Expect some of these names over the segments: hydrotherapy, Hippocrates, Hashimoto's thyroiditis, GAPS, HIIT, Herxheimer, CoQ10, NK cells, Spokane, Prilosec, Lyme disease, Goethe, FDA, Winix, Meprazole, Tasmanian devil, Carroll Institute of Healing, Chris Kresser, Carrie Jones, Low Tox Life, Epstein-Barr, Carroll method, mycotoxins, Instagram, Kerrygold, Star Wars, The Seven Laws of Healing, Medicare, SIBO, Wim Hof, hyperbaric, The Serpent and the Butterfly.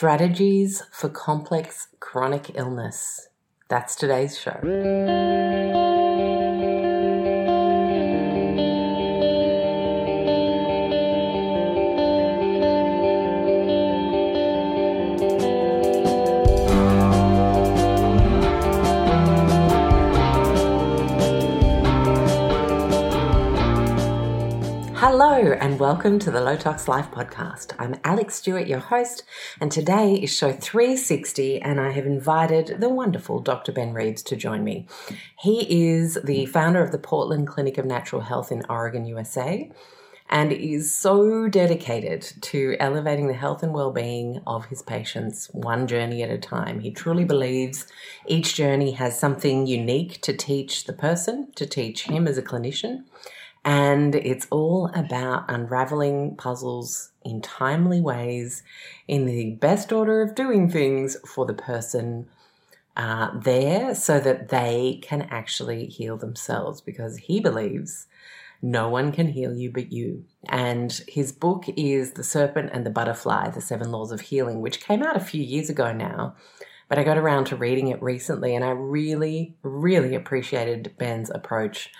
Strategies for Complex Chronic Illness. That's today's show. Hello and welcome to the Low Tox Life podcast. I'm Alex Stewart, your host, and today is show 360, and I have invited the wonderful Dr. Ben Reebs to join me. He is the founder of the Portland Clinic of Natural Health in Oregon, USA, and is so dedicated to elevating the health and well-being of his patients one journey at a time. He truly believes each journey has something unique to teach the person, to teach him as a clinician. And it's all about unraveling puzzles in timely ways, in the best order of doing things for the person there, so that they can actually heal themselves, because he believes no one can heal you but you. And his book is The Serpent and the Butterfly, The Seven Laws of Healing, which came out a few years ago now. But I got around to reading it recently, and I really, really appreciated Ben's approach.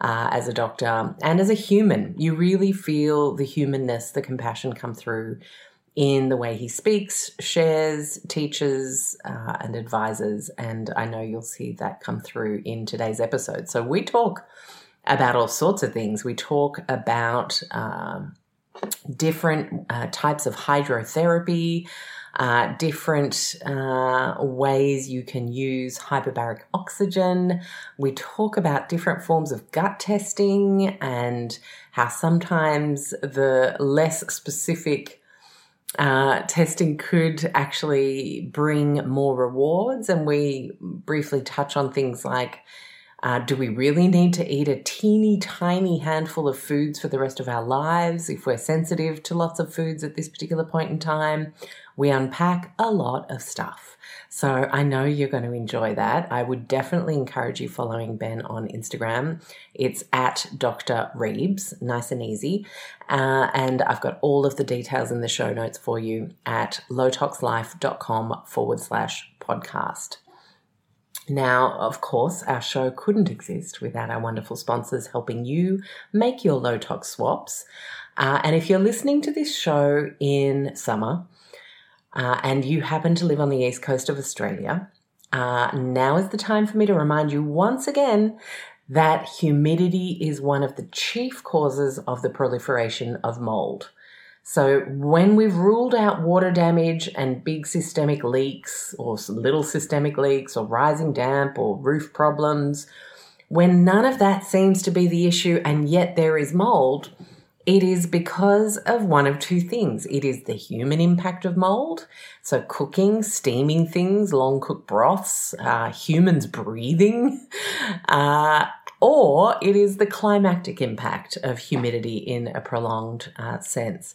As a doctor and as a human, you really feel the humanness, the compassion come through in the way he speaks, shares, teaches, and advises. And I know you'll see that come through in today's episode. So we talk about all sorts of things. We talk about different types of hydrotherapy, different ways you can use hyperbaric oxygen. We talk about different forms of gut testing and how sometimes the less specific testing could actually bring more rewards. And we briefly touch on things like do we really need to eat a teeny tiny handful of foods for the rest of our lives if we're sensitive to lots of foods at this particular point in time? We unpack a lot of stuff. So I know you're going to enjoy that. I would definitely encourage you following Ben on Instagram. It's at Dr. Reebs, nice and easy. And I've got all of the details in the show notes for you at lowtoxlife.com/podcast. Now, of course, our show couldn't exist without our wonderful sponsors helping you make your low tox swaps. And if you're listening to this show in summer and you happen to live on the east coast of Australia, now is the time for me to remind you once again that humidity is one of the chief causes of the proliferation of mold. So when we've ruled out water damage and big systemic leaks or little systemic leaks or rising damp or roof problems, when none of that seems to be the issue and yet there is mold, it is because of one of two things. It is the human impact of mold, so cooking, steaming things, long cooked broths, humans breathing, or it is the climactic impact of humidity in a prolonged sense.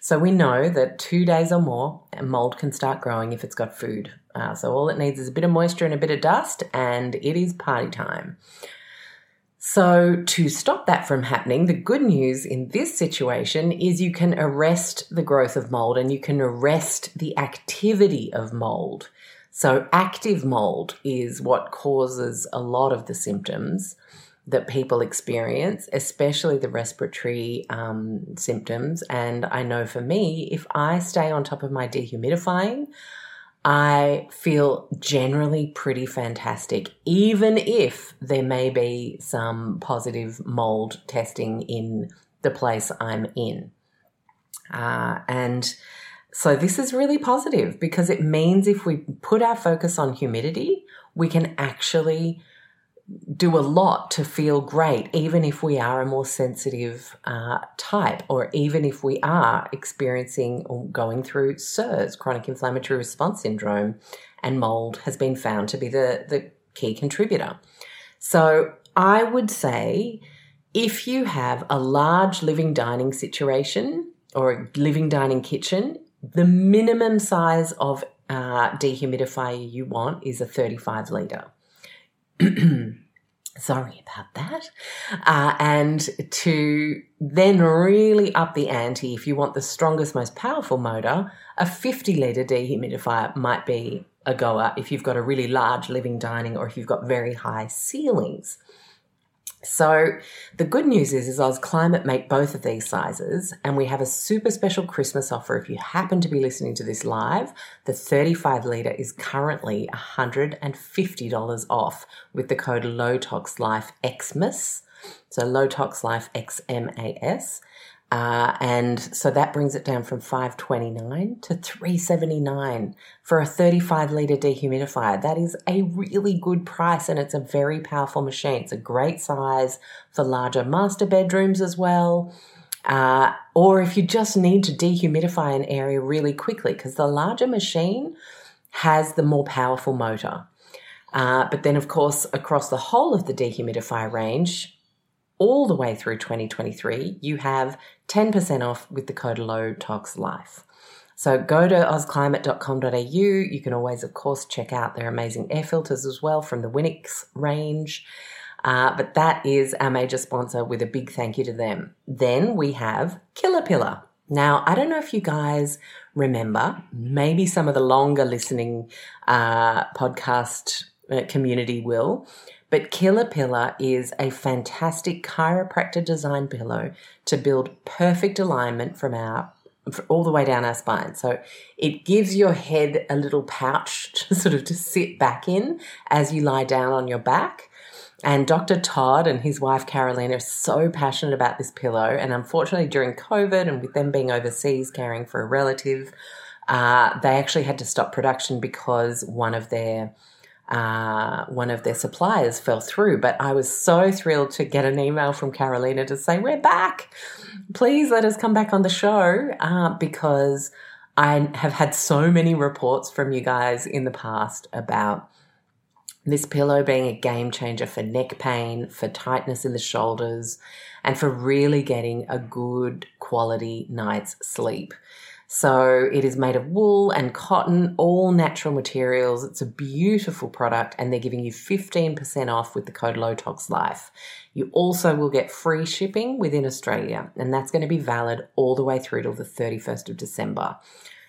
So we know that 2 days or more, mold can start growing if it's got food. So all it needs is a bit of moisture and a bit of dust, and it is party time. So to stop that from happening, the good news in this situation is you can arrest the growth of mold and you can arrest the activity of mold. So active mold is what causes a lot of the symptoms that people experience, especially the respiratory symptoms. And I know for me, if I stay on top of my dehumidifying, I feel generally pretty fantastic, even if there may be some positive mold testing in the place I'm in. And so this is really positive, because it means if we put our focus on humidity, we can actually do a lot to feel great, even if we are a more sensitive type, or even if we are experiencing or going through SIRS, chronic inflammatory response syndrome, and mold has been found to be the key contributor. So I would say if you have a large living dining situation or a living dining kitchen, the minimum size of dehumidifier you want is a 35 litre. Sorry about that. And to then really up the ante, if you want the strongest, most powerful motor, a 50-litre dehumidifier might be a goer if you've got a really large living dining or if you've got very high ceilings. So the good news is Oz Climate make both of these sizes, and we have a super special Christmas offer. If you happen to be listening to this live, the 35 litre is currently $150 off with the code Low Tox Life XMAS. So Low Tox Life XMAS. And so that brings it down from $529 to $379 for a 35-litre dehumidifier. That is a really good price, and it's a very powerful machine. It's a great size for larger master bedrooms as well, or if you just need to dehumidify an area really quickly, because the larger machine has the more powerful motor. But then, of course, across the whole of the dehumidifier range, all the way through 2023, you have 10% off with the code LOWTOXLIFE. So go to ozclimate.com.au. You can always, of course, check out their amazing air filters as well from the Winix range. But that is our major sponsor, with a big thank you to them. Then we have Killer Pillar. Now, I don't know if you guys remember, maybe some of the longer listening podcast community will, but Killer Pillar is a fantastic chiropractor design pillow to build perfect alignment from all the way down our spine. So it gives your head a little pouch to sort of to sit back in as you lie down on your back. And Dr. Todd and his wife Carolina are so passionate about this pillow. And unfortunately, during COVID and with them being overseas caring for a relative, they actually had to stop production because one of their suppliers fell through. But I was so thrilled to get an email from Carolina to say, we're back. Please let us come back on the show, because I have had so many reports from you guys in the past about this pillow being a game changer for neck pain, for tightness in the shoulders, and for really getting a good quality night's sleep. So it is made of wool and cotton, all natural materials. It's a beautiful product, and they're giving you 15% off with the code LOWTOXLIFE. You also will get free shipping within Australia, and that's going to be valid all the way through till the 31st of December.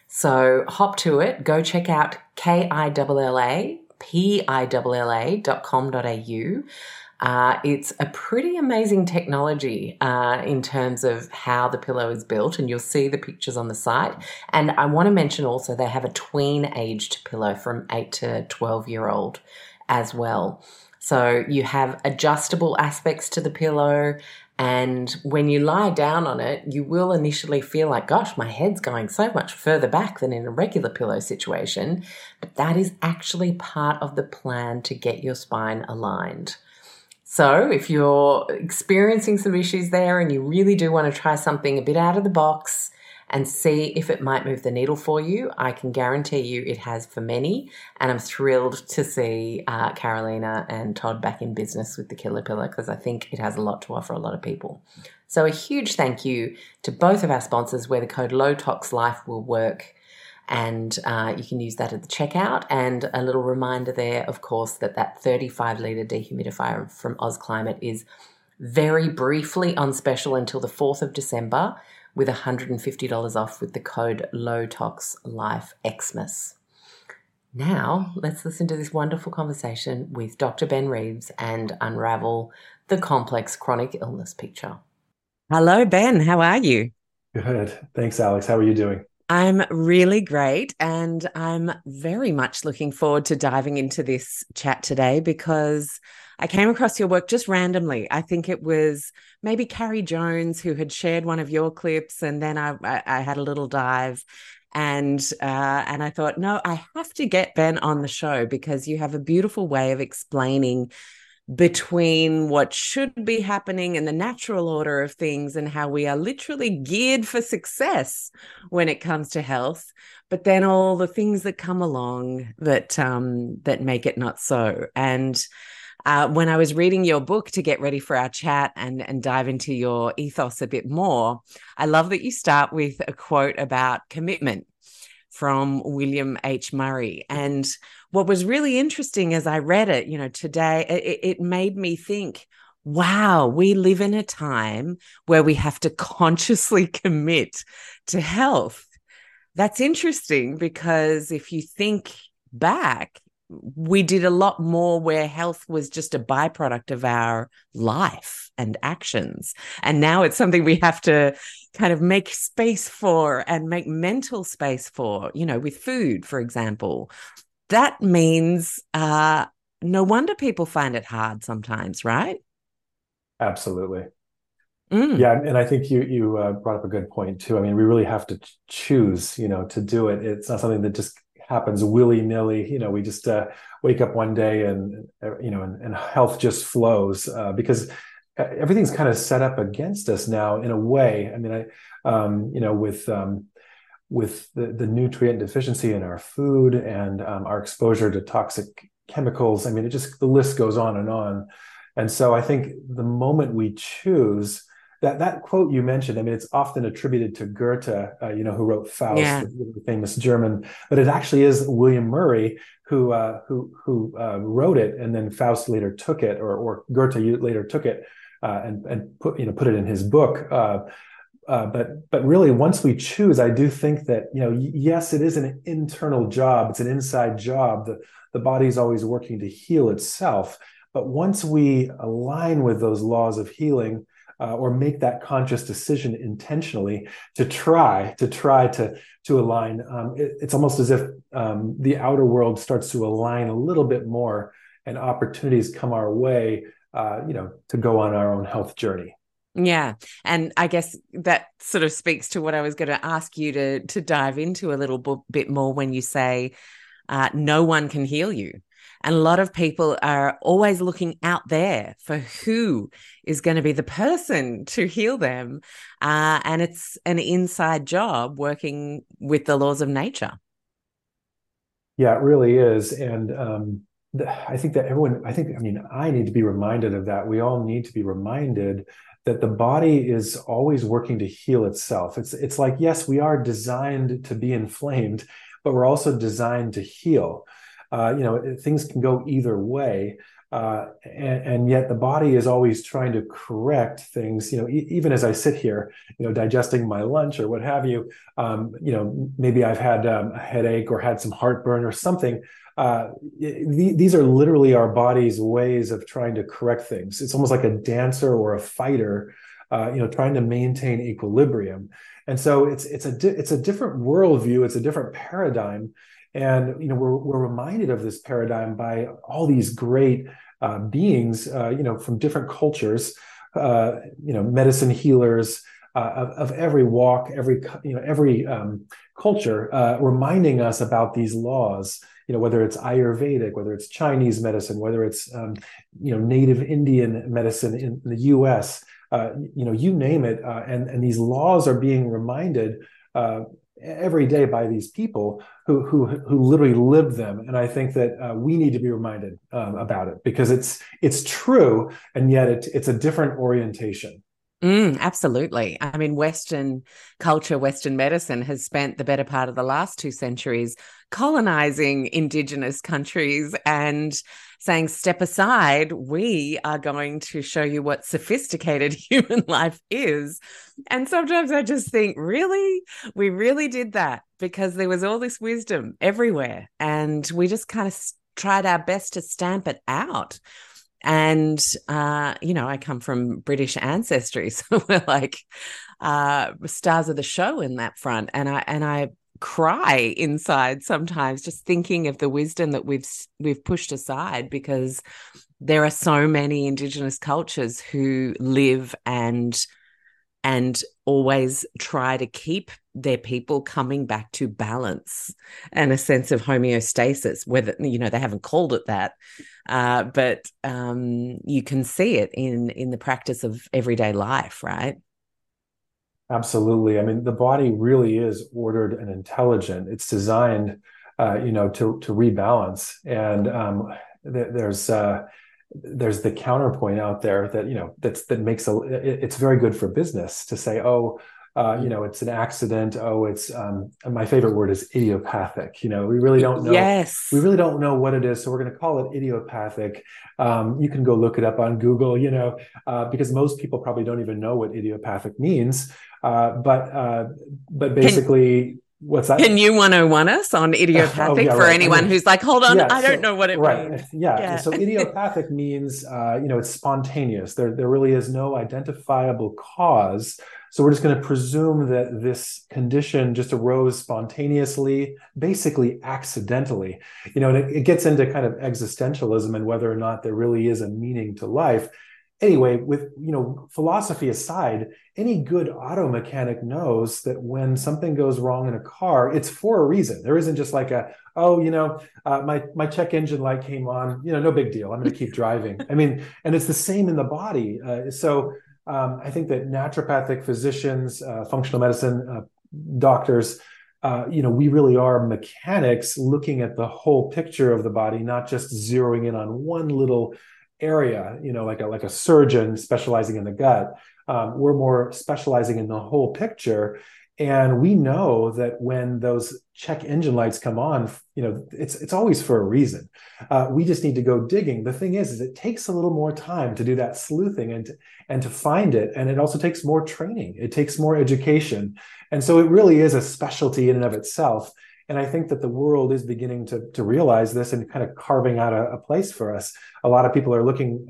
So hop to it. Go check out killapilla.com.au. It's a pretty amazing technology in terms of how the pillow is built, and you'll see the pictures on the site. And I want to mention also they have a tween-aged pillow from 8 to 12-year-old as well. So you have adjustable aspects to the pillow, and when you lie down on it, you will initially feel like, gosh, my head's going so much further back than in a regular pillow situation. But that is actually part of the plan to get your spine aligned. So if you're experiencing some issues there and you really do want to try something a bit out of the box and see if it might move the needle for you, I can guarantee you it has for many. And I'm thrilled to see Carolina and Todd back in business with the Killer Pillar, because I think it has a lot to offer a lot of people. So a huge thank you to both of our sponsors, where the code LOWTOXLIFE will work. And you can use that at the checkout. And a little reminder there, of course, that 35-litre dehumidifier from Oz Climate is very briefly on special until the 4th of December with $150 off with the code LOWTOXLIFEXMAS. Now let's listen to this wonderful conversation with Dr. Ben Reebs and unravel the complex chronic illness picture. Hello, Ben. How are you? Good. Thanks, Alex. How are you doing? I'm really great, and I'm very much looking forward to diving into this chat today, because I came across your work just randomly. I think it was maybe Carrie Jones who had shared one of your clips, and then I had a little dive, and I thought, no, I have to get Ben on the show, because you have a beautiful way of explaining between what should be happening in the natural order of things and how we are literally geared for success when it comes to health, but then all the things that come along that make it not so. And when I was reading your book to get ready for our chat and dive into your ethos a bit more, I love that you start with a quote about commitment from William H. Murray. And what was really interesting as I read it, you know, today, it made me think, wow, we live in a time where we have to consciously commit to health. That's interesting, because if you think back, we did a lot more where health was just a byproduct of our life and actions. And now it's something we have to kind of make space for and make mental space for, you know, with food, for example. That means no wonder people find it hard sometimes, right? Absolutely. Mm. Yeah. And I think you brought up a good point too. I mean, we really have to choose, you know, to do it. It's not something that just happens willy-nilly. You know, we just wake up one day and, you know, and health just flows because everything's kind of set up against us now in a way. I mean, with the nutrient deficiency in our food and our exposure to toxic chemicals. I mean, it just, the list goes on and on. And so I think the moment we choose that quote you mentioned, I mean, it's often attributed to Goethe, you know, who wrote Faust, the famous German, but it actually is William Murray who wrote it, and then Faust later took it, or Goethe later took it and put it in his book. But really, once we choose, I do think that, you know, yes, it is an internal job, it's an inside job. The body's always working to heal itself. But once we align with those laws of healing, or make that conscious decision intentionally to align, it's almost as if the outer world starts to align a little bit more, and opportunities come our way, you know, to go on our own health journey. Yeah. And I guess that sort of speaks to what I was going to ask you to dive into a little bit more when you say no one can heal you. And a lot of people are always looking out there for who is going to be the person to heal them. And it's an inside job working with the laws of nature. Yeah, it really is. And I think that I need to be reminded of that. We all need to be reminded that the body is always working to heal itself. It's like, yes, we are designed to be inflamed, but we're also designed to heal. You know, things can go either way, and yet the body is always trying to correct things. You know, even as I sit here, you know, digesting my lunch or what have you, you know, maybe I've had a headache or had some heartburn or something. These are literally our body's ways of trying to correct things. It's almost like a dancer or a fighter, you know, trying to maintain equilibrium. And so it's a different worldview. It's a different paradigm. And, you know, we're reminded of this paradigm by all these great beings, you know, from different cultures, you know, medicine healers of every walk, every culture, reminding us about these laws, you know, whether it's Ayurvedic, whether it's Chinese medicine, whether it's, you know, native Indian medicine in the U.S., you know, you name it. And these laws are being reminded every day by these people who literally live them. And I think that we need to be reminded about it, because it's true, and yet it's a different orientation. Absolutely. I mean, Western culture, Western medicine has spent the better part of the last 2 centuries colonizing indigenous countries and saying, step aside, we are going to show you what sophisticated human life is. And sometimes I just think, really? We really did that, because there was all this wisdom everywhere, and we just kind of tried our best to stamp it out. And, you know, I come from British ancestry, so we're like stars of the show in that front. And I cry inside sometimes just thinking of the wisdom that we've pushed aside, because there are so many Indigenous cultures who live and always try to keep their people coming back to balance and a sense of homeostasis, whether, you know, they haven't called it that, but you can see it in the practice of everyday life, right? Absolutely. I mean, the body really is ordered and intelligent. It's designed, you know, to rebalance. And there's the counterpoint out there that, you know, that makes it's very good for business to say, oh, You know, it's an accident. Oh, it's my favorite word is idiopathic. You know, we really don't know. Yes. We really don't know what it is. So we're going to call it idiopathic. You can go look it up on Google, you know, because most people probably don't even know what idiopathic means. But basically... What's that? Can you 101 us on idiopathic for anyone who's like, hold on, I don't know what it means. Yeah. So idiopathic means, you know, it's spontaneous. There really is no identifiable cause. So we're just going to presume that this condition just arose spontaneously, basically accidentally, you know, and it gets into kind of existentialism and whether or not there really is a meaning to life. Anyway, with, you know, philosophy aside, any good auto mechanic knows that when something goes wrong in a car, it's for a reason. There isn't just like a, my check engine light came on, you know, no big deal. I'm going to keep driving. I mean, and it's the same in the body. So I think that naturopathic physicians, functional medicine doctors, you know, we really are mechanics looking at the whole picture of the body, not just zeroing in on one little area, you know, like a surgeon specializing in the gut. We're more specializing in the whole picture. And we know that when those check engine lights come on, you know, it's always for a reason. We just need to go digging. The thing is it takes a little more time to do that sleuthing and to find it. And it also takes more training. It takes more education. And so it really is a specialty in and of itself. And I think that the world is beginning to realize this and kind of carving out a place for us. A lot of people are looking,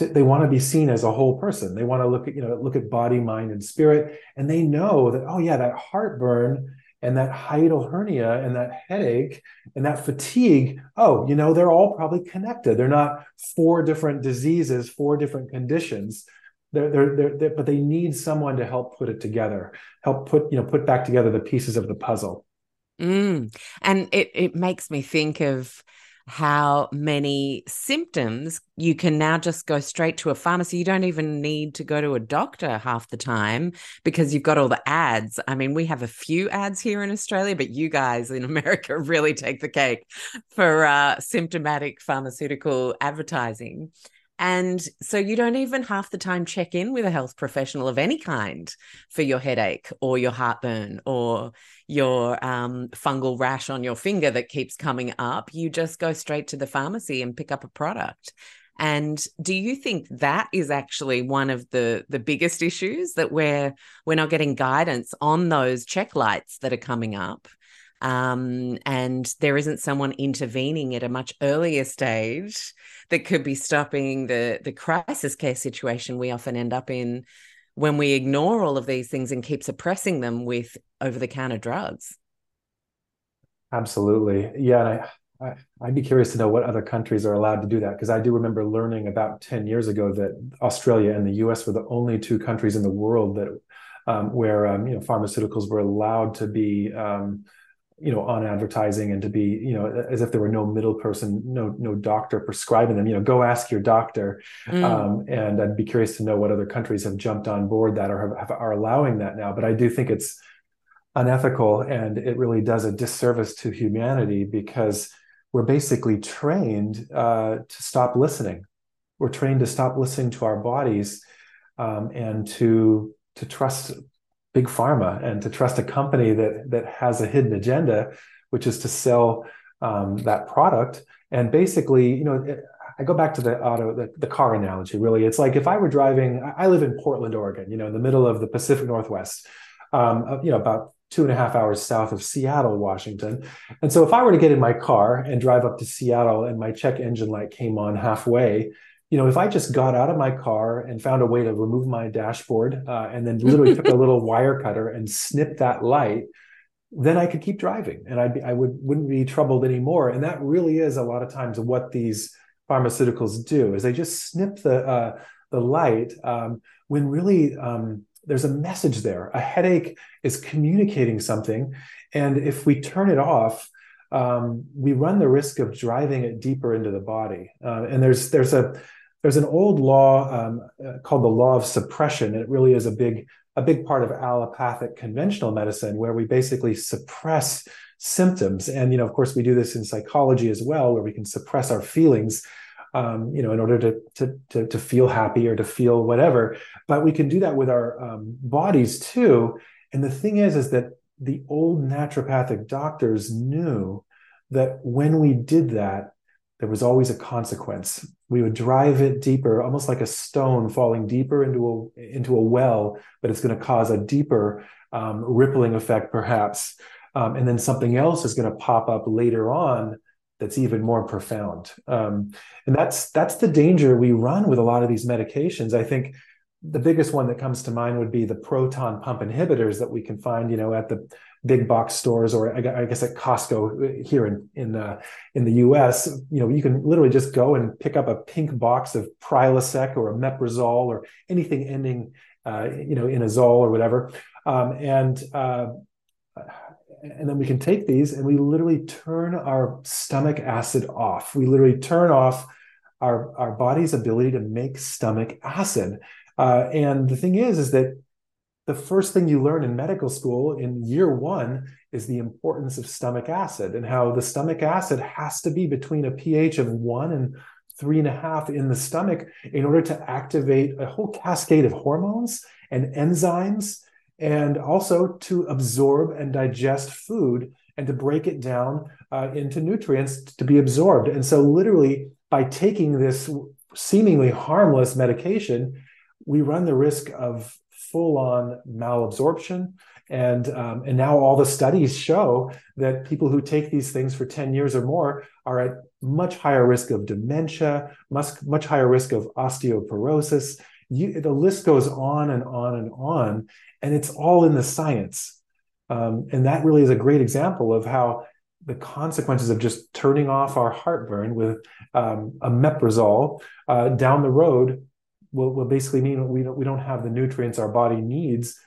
they want to be seen as a whole person. They want to look at body, mind, and spirit. And they know that, that heartburn and that hiatal hernia and that headache and that fatigue, they're all probably connected. They're not four different diseases, four different conditions. But they need someone to help put it together, help put back together the pieces of the puzzle. And it makes me think of how many symptoms you can now just go straight to a pharmacy. You don't even need to go to a doctor half the time because you've got all the ads. I mean, we have a few ads here in Australia, but you guys in America really take the cake for symptomatic pharmaceutical advertising. And so you don't even half the time check in with a health professional of any kind for your headache or your heartburn or your fungal rash on your finger that keeps coming up. You just go straight to the pharmacy and pick up a product. And do you think that is actually one of the biggest issues, that we're not getting guidance on those check lights that are coming up? And there isn't someone intervening at a much earlier stage that could be stopping the crisis care situation we often end up in when we ignore all of these things and keep suppressing them with over-the-counter drugs. Absolutely. Yeah. And I'd be curious to know what other countries are allowed to do that, because I do remember learning about 10 years ago that Australia and the US were the only two countries in the world that where pharmaceuticals were allowed to be on advertising and to be, as if there were no middle person, no doctor prescribing them, go ask your doctor. And I'd be curious to know what other countries have jumped on board that or are allowing that now. But I do think it's unethical, and it really does a disservice to humanity, because we're basically trained to stop listening. We're trained to stop listening to our bodies and to trust big pharma and to trust a company that has a hidden agenda, which is to sell that product. And basically, I go back to the car analogy, really. It's like if I were driving, I live in Portland, Oregon, in the middle of the Pacific Northwest, about 2.5 hours south of Seattle, Washington. And so if I were to get in my car and drive up to Seattle and my check engine light came on halfway, if I just got out of my car and found a way to remove my dashboard and then literally took a little wire cutter and snipped that light, then I could keep driving and I wouldn't be troubled anymore. And that really is a lot of times what these pharmaceuticals do, is they just snip the light when really there's a message there. A headache is communicating something. And if we turn it off, we run the risk of driving it deeper into the body. And there's an old law called the law of suppression. And it really is a big part of allopathic conventional medicine, where we basically suppress symptoms. And, of course, we do this in psychology as well, where we can suppress our feelings. in order to feel happy or to feel whatever. But we can do that with our bodies too. And the thing is that the old naturopathic doctors knew that when we did that, there was always a consequence. We would drive it deeper, almost like a stone falling deeper into a well, but it's going to cause a deeper rippling effect, perhaps. And then something else is going to pop up later on that's even more profound. And that's the danger we run with a lot of these medications. I think the biggest one that comes to mind would be the proton pump inhibitors that we can find, at the big box stores, or I guess at Costco here in the US. You can literally just go and pick up a pink box of Prilosec or a Meprazole or anything ending, in a zol or whatever. And then we can take these and we literally turn our stomach acid off. We literally turn off our body's ability to make stomach acid. And the thing is that the first thing you learn in medical school in year 1 is the importance of stomach acid, and how the stomach acid has to be between a pH of 1 and 3.5 in the stomach in order to activate a whole cascade of hormones and enzymes, and also to absorb and digest food and to break it down into nutrients to be absorbed. And so literally by taking this seemingly harmless medication, we run the risk of full-on malabsorption. And now all the studies show that people who take these things for 10 years or more are at much higher risk of dementia, much higher risk of osteoporosis. The list goes on and on and on, and it's all in the science. And that really is a great example of how the consequences of just turning off our heartburn with a Meprazole down the road will basically mean we don't have the nutrients our body needs,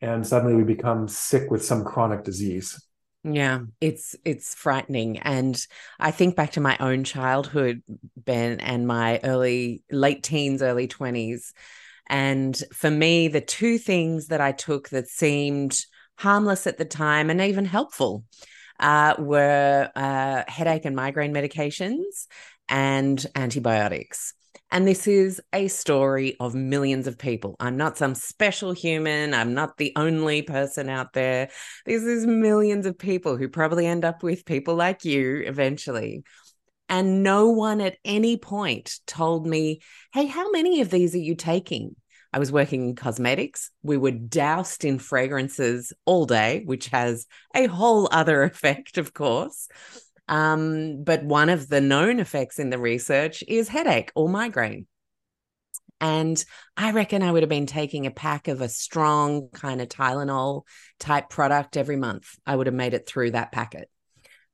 and suddenly we become sick with some chronic disease. Yeah, it's frightening. And I think back to my own childhood, Ben, and my late teens, early 20s. And for me, the two things that I took that seemed harmless at the time and even helpful were headache and migraine medications and antibiotics. And this is a story of millions of people. I'm not some special human. I'm not the only person out there. This is millions of people who probably end up with people like you eventually. And no one at any point told me, hey, how many of these are you taking? I was working in cosmetics. We were doused in fragrances all day, which has a whole other effect, of course. But one of the known effects in the research is headache or migraine. And I reckon I would have been taking a pack of a strong kind of Tylenol type product every month. I would have made it through that packet.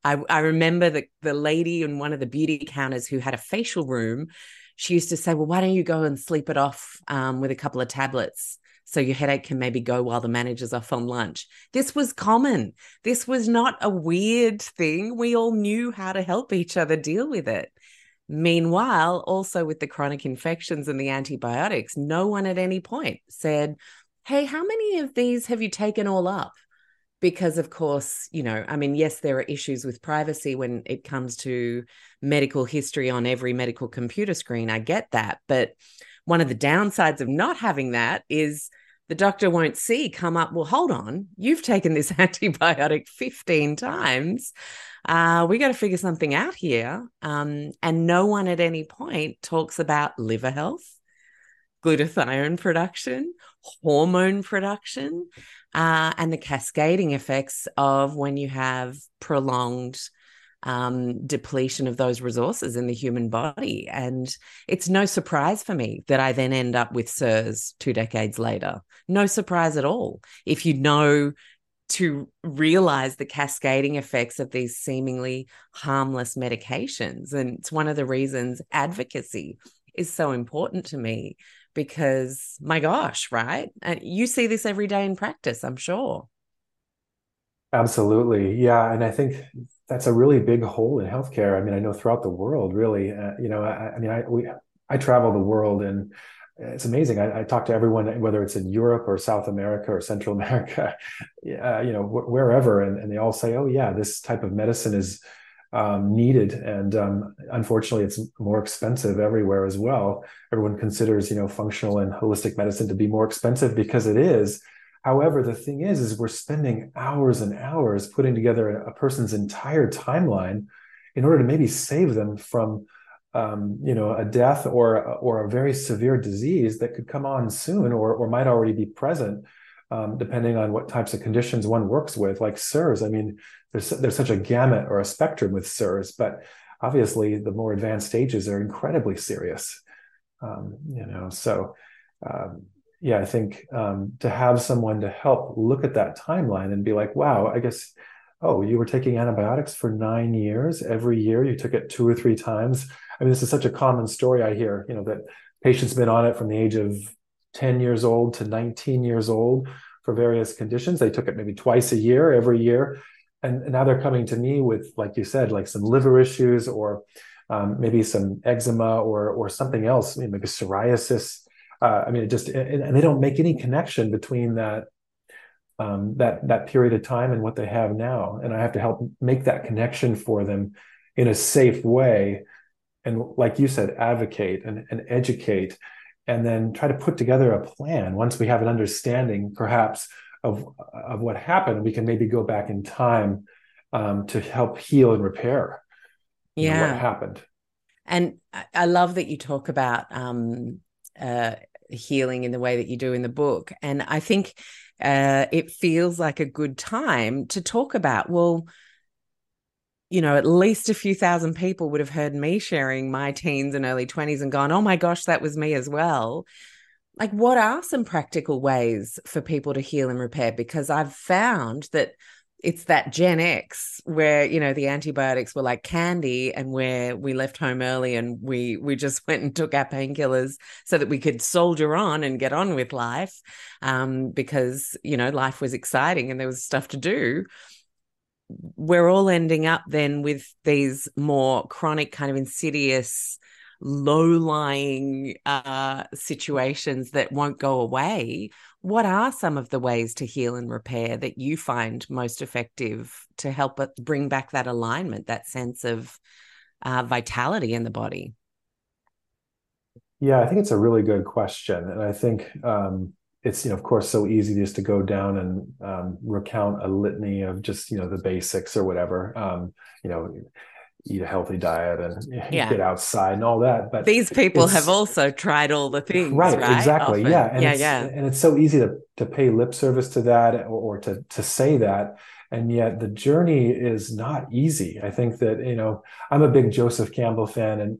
I remember the lady in one of the beauty counters who had a facial room. She used to say, well, why don't you go and sleep it off with a couple of tablets, so your headache can maybe go while the manager's off on lunch. This was common. This was not a weird thing. We all knew how to help each other deal with it. Meanwhile, also with the chronic infections and the antibiotics, no one at any point said, hey, how many of these have you taken all up? Because, of course, yes, there are issues with privacy when it comes to medical history on every medical computer screen. I get that. But one of the downsides of not having that is the doctor won't see come up, well, hold on, you've taken this antibiotic 15 times. We got to figure something out here. And no one at any point talks about liver health, glutathione production, hormone production, and the cascading effects of when you have prolonged depletion of those resources in the human body. And it's no surprise for me that I then end up with SIRS 2 decades later. No surprise at all. If you know to realize the cascading effects of these seemingly harmless medications. And it's one of the reasons advocacy is so important to me, because my gosh, right? You see this every day in practice, I'm sure. Absolutely. Yeah. And I think that's a really big hole in healthcare. I know throughout the world, really, I travel the world, and it's amazing. I talk to everyone, whether it's in Europe or South America or Central America, wherever. And they all say, oh yeah, this type of medicine is needed. And unfortunately, it's more expensive everywhere as well. Everyone considers, you know, functional and holistic medicine to be more expensive because it is. However, the thing is we're spending hours and hours putting together a person's entire timeline in order to maybe save them from, you know, a death or a very severe disease that could come on soon or might already be present, depending on what types of conditions one works with, like SIRS. I mean, there's such a gamut or a spectrum with SIRS, but obviously the more advanced stages are incredibly serious, you know, so... Yeah, I think to have someone to help look at that timeline and be like, wow, I guess, oh, you were taking antibiotics for 9 years. Every year you took it 2 or 3 times. I mean, this is such a common story I hear, you know, that patients been on it from the age of 10 years old to 19 years old for various conditions. They took it maybe twice a year, every year. And now they're coming to me with, like you said, like some liver issues or maybe some eczema or something else, maybe psoriasis. I mean, it just, and they don't make any connection between that, that period of time and what they have now. And I have to help make that connection for them in a safe way. And like you said, advocate and educate, and then try to put together a plan. Once we have an understanding, perhaps, of what happened, we can maybe go back in time to help heal and repair what happened. And I love that you talk about healing in the way that you do in the book. And I think it feels like a good time to talk about, well, you know, at least a few thousand people would have heard me sharing my teens and early 20s and gone, oh my gosh, that was me as well. Like, what are some practical ways for people to heal and repair? Because I've found that it's that Gen X where, you know, the antibiotics were like candy and where we left home early and we just went and took our painkillers so that we could soldier on and get on with life because, you know, life was exciting and there was stuff to do. We're all ending up then with these more chronic kind of insidious, low-lying situations that won't go away. What are some of the ways to heal and repair that you find most effective to help bring back that alignment, that sense of vitality in the body? Yeah, I think it's a really good question. And I think it's, you know, of course, so easy just to go down and recount a litany of just, you know, the basics or whatever, you know, eat a healthy diet and get outside and all that. But these people have also tried all the things, right? Exactly. Often. Yeah. And it's so easy to pay lip service to that or to say that. And yet the journey is not easy. I think that, you know, I'm a big Joseph Campbell fan and,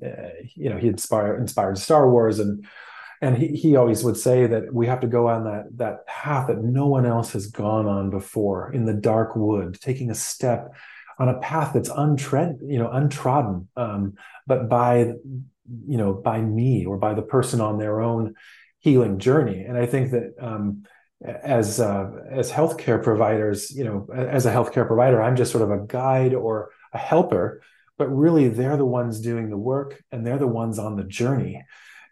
you know, he inspired Star Wars and he always would say that we have to go on that path that no one else has gone on before, in the dark wood, taking a step on a path that's untrodden, but by me or by the person on their own healing journey. And I think that as healthcare providers, you know, as a healthcare provider, I'm just sort of a guide or a helper, but really they're the ones doing the work and they're the ones on the journey.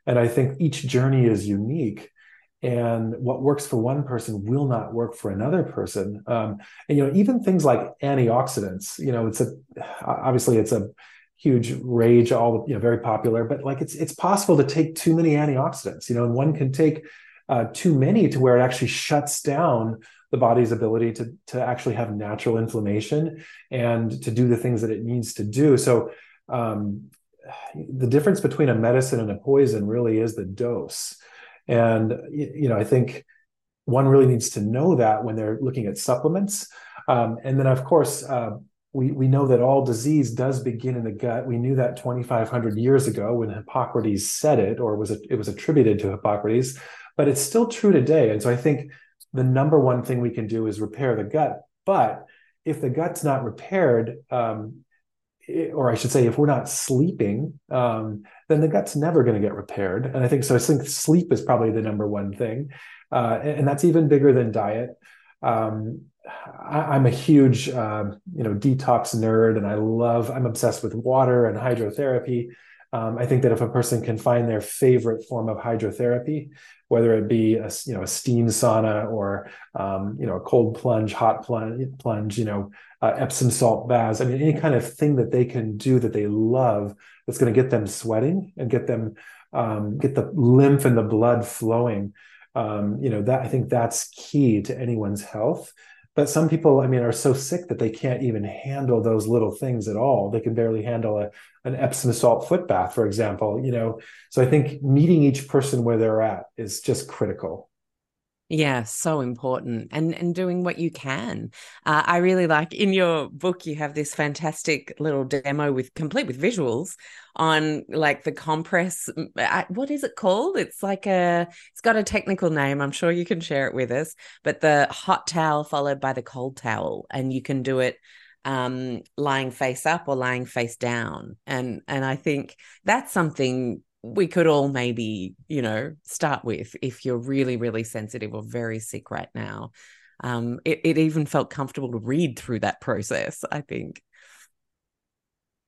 And I think each journey is unique. And what works for one person will not work for another person. And, you know, even things like antioxidants, you know, it's a huge rage, all, you know, very popular, but like it's possible to take too many antioxidants, you know, and one can take too many to where it actually shuts down the body's ability to actually have natural inflammation and to do the things that it needs to do. So the difference between a medicine and a poison really is the dose. And, you know, I think one really needs to know that when they're looking at supplements. And then, of course, we know that all disease does begin in the gut. We knew that 2,500 years ago when Hippocrates said it, or it was attributed to Hippocrates, but it's still true today. And so I think the number one thing we can do is repair the gut. But if the gut's not repaired, or I should say, if we're not sleeping, then the gut's never going to get repaired. And I think sleep is probably the number one thing. And that's even bigger than diet. I'm a huge, detox nerd, and I'm obsessed with water and hydrotherapy. I think that if a person can find their favorite form of hydrotherapy, whether it be a steam sauna or a cold plunge, hot plunge, Epsom salt baths, any kind of thing that they can do that they love that's going to get them sweating and get them get the lymph and the blood flowing. I think that's key to anyone's health. But some people, are so sick that they can't even handle those little things at all. They can barely handle an Epsom salt foot bath, for example, So I think meeting each person where they're at is just critical. Yeah, so important. And doing what you can. I really like in your book, you have this fantastic little demo complete with visuals on like the compress. What is it called? It's got a technical name. I'm sure you can share it with us, but the hot towel followed by the cold towel, and you can do it lying face up or lying face down. And I think that's something we could all maybe, start with if you're really, really sensitive or very sick right now. It even felt comfortable to read through that process, I think.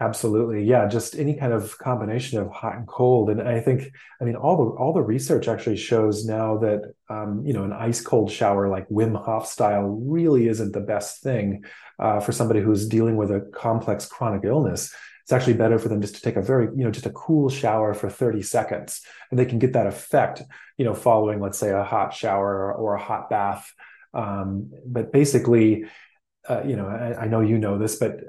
Absolutely. Yeah. Just any kind of combination of hot and cold. And I think, all the research actually shows now that, an ice cold shower, like Wim Hof style, really isn't the best thing for somebody who's dealing with a complex chronic illness. It's actually better for them just to take a very, just a cool shower for 30 seconds, and they can get that effect, following, let's say, a hot shower or a hot bath. But basically, I know you know this, but,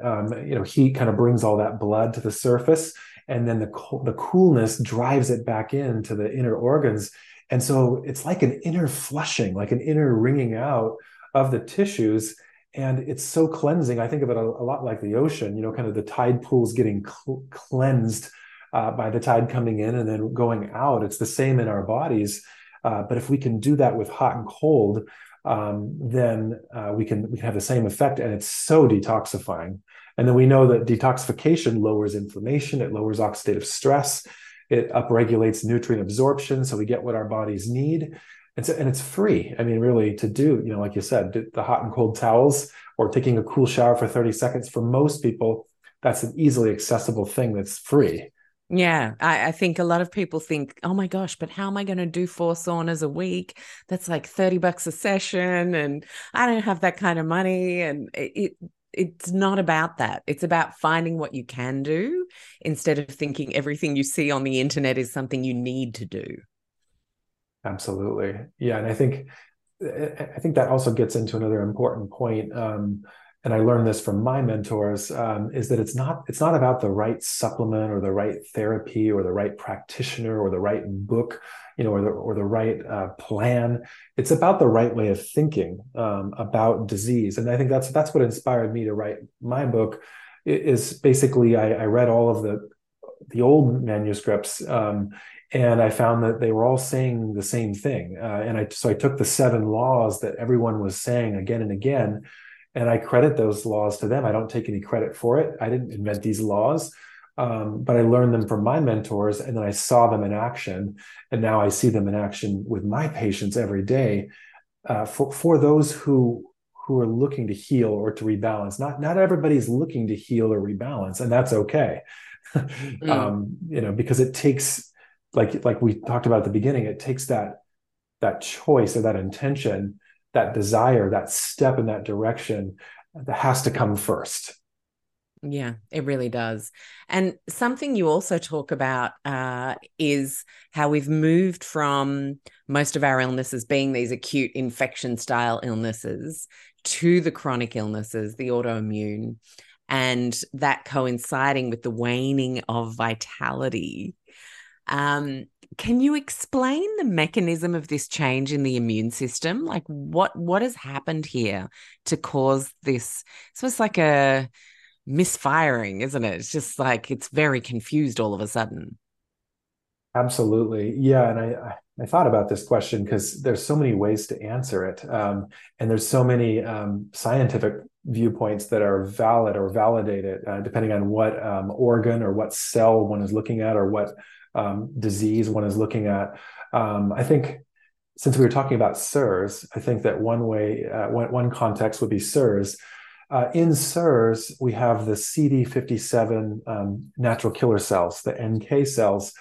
heat kind of brings all that blood to the surface, and then the coolness drives it back into the inner organs. And so it's like an inner flushing, like an inner wringing out of the tissues. And it's so cleansing. I think of it a lot like the ocean, kind of the tide pools getting cleansed by the tide coming in and then going out. It's the same in our bodies. But if we can do that with hot and cold, then we can have the same effect. And it's so detoxifying. And then we know that detoxification lowers inflammation. It lowers oxidative stress. It upregulates nutrient absorption, so we get what our bodies need. And it's free. Really, to do, like you said, the hot and cold towels or taking a cool shower for 30 seconds, for most people, that's an easily accessible thing that's free. Yeah. I think a lot of people think, oh my gosh, but how am I going to do 4 saunas a week? That's like $30 a session. And I don't have that kind of money. And it's not about that. It's about finding what you can do instead of thinking everything you see on the internet is something you need to do. Absolutely. Yeah. And I think that also gets into another important point. And I learned this from my mentors, is that it's not about the right supplement or the right therapy or the right practitioner or the right book, or the right plan. It's about the right way of thinking about disease. And I think that's what inspired me to write my book. Is basically, I read all of the old manuscripts, and I found that they were all saying the same thing. So I took the 7 laws that everyone was saying again and again, and I credit those laws to them. I don't take any credit for it. I didn't invent these laws, but I learned them from my mentors, and then I saw them in action. And now I see them in action with my patients every day, for those who are looking to heal or to rebalance. Not everybody's looking to heal or rebalance, and that's okay. Because it takes, like we talked about at the beginning, it takes that choice or that intention, that desire, that step in that direction that has to come first. Yeah, it really does. And something you also talk about is how we've moved from most of our illnesses being these acute infection style illnesses to the chronic illnesses, the autoimmune, and that coinciding with the waning of vitality. Can you explain the mechanism of this change in the immune system? Like what has happened here to cause this? So it's like a misfiring, isn't it? It's just like it's very confused all of a sudden. Absolutely. Yeah. And I thought about this question because there's so many ways to answer it. And there's so many scientific viewpoints that are valid or validated, depending on what organ or what cell one is looking at or what disease one is looking at. I think since we were talking about SIRS, I think that one way, one context would be SIRS. In SIRS, we have the CD57 natural killer cells, the NK cells,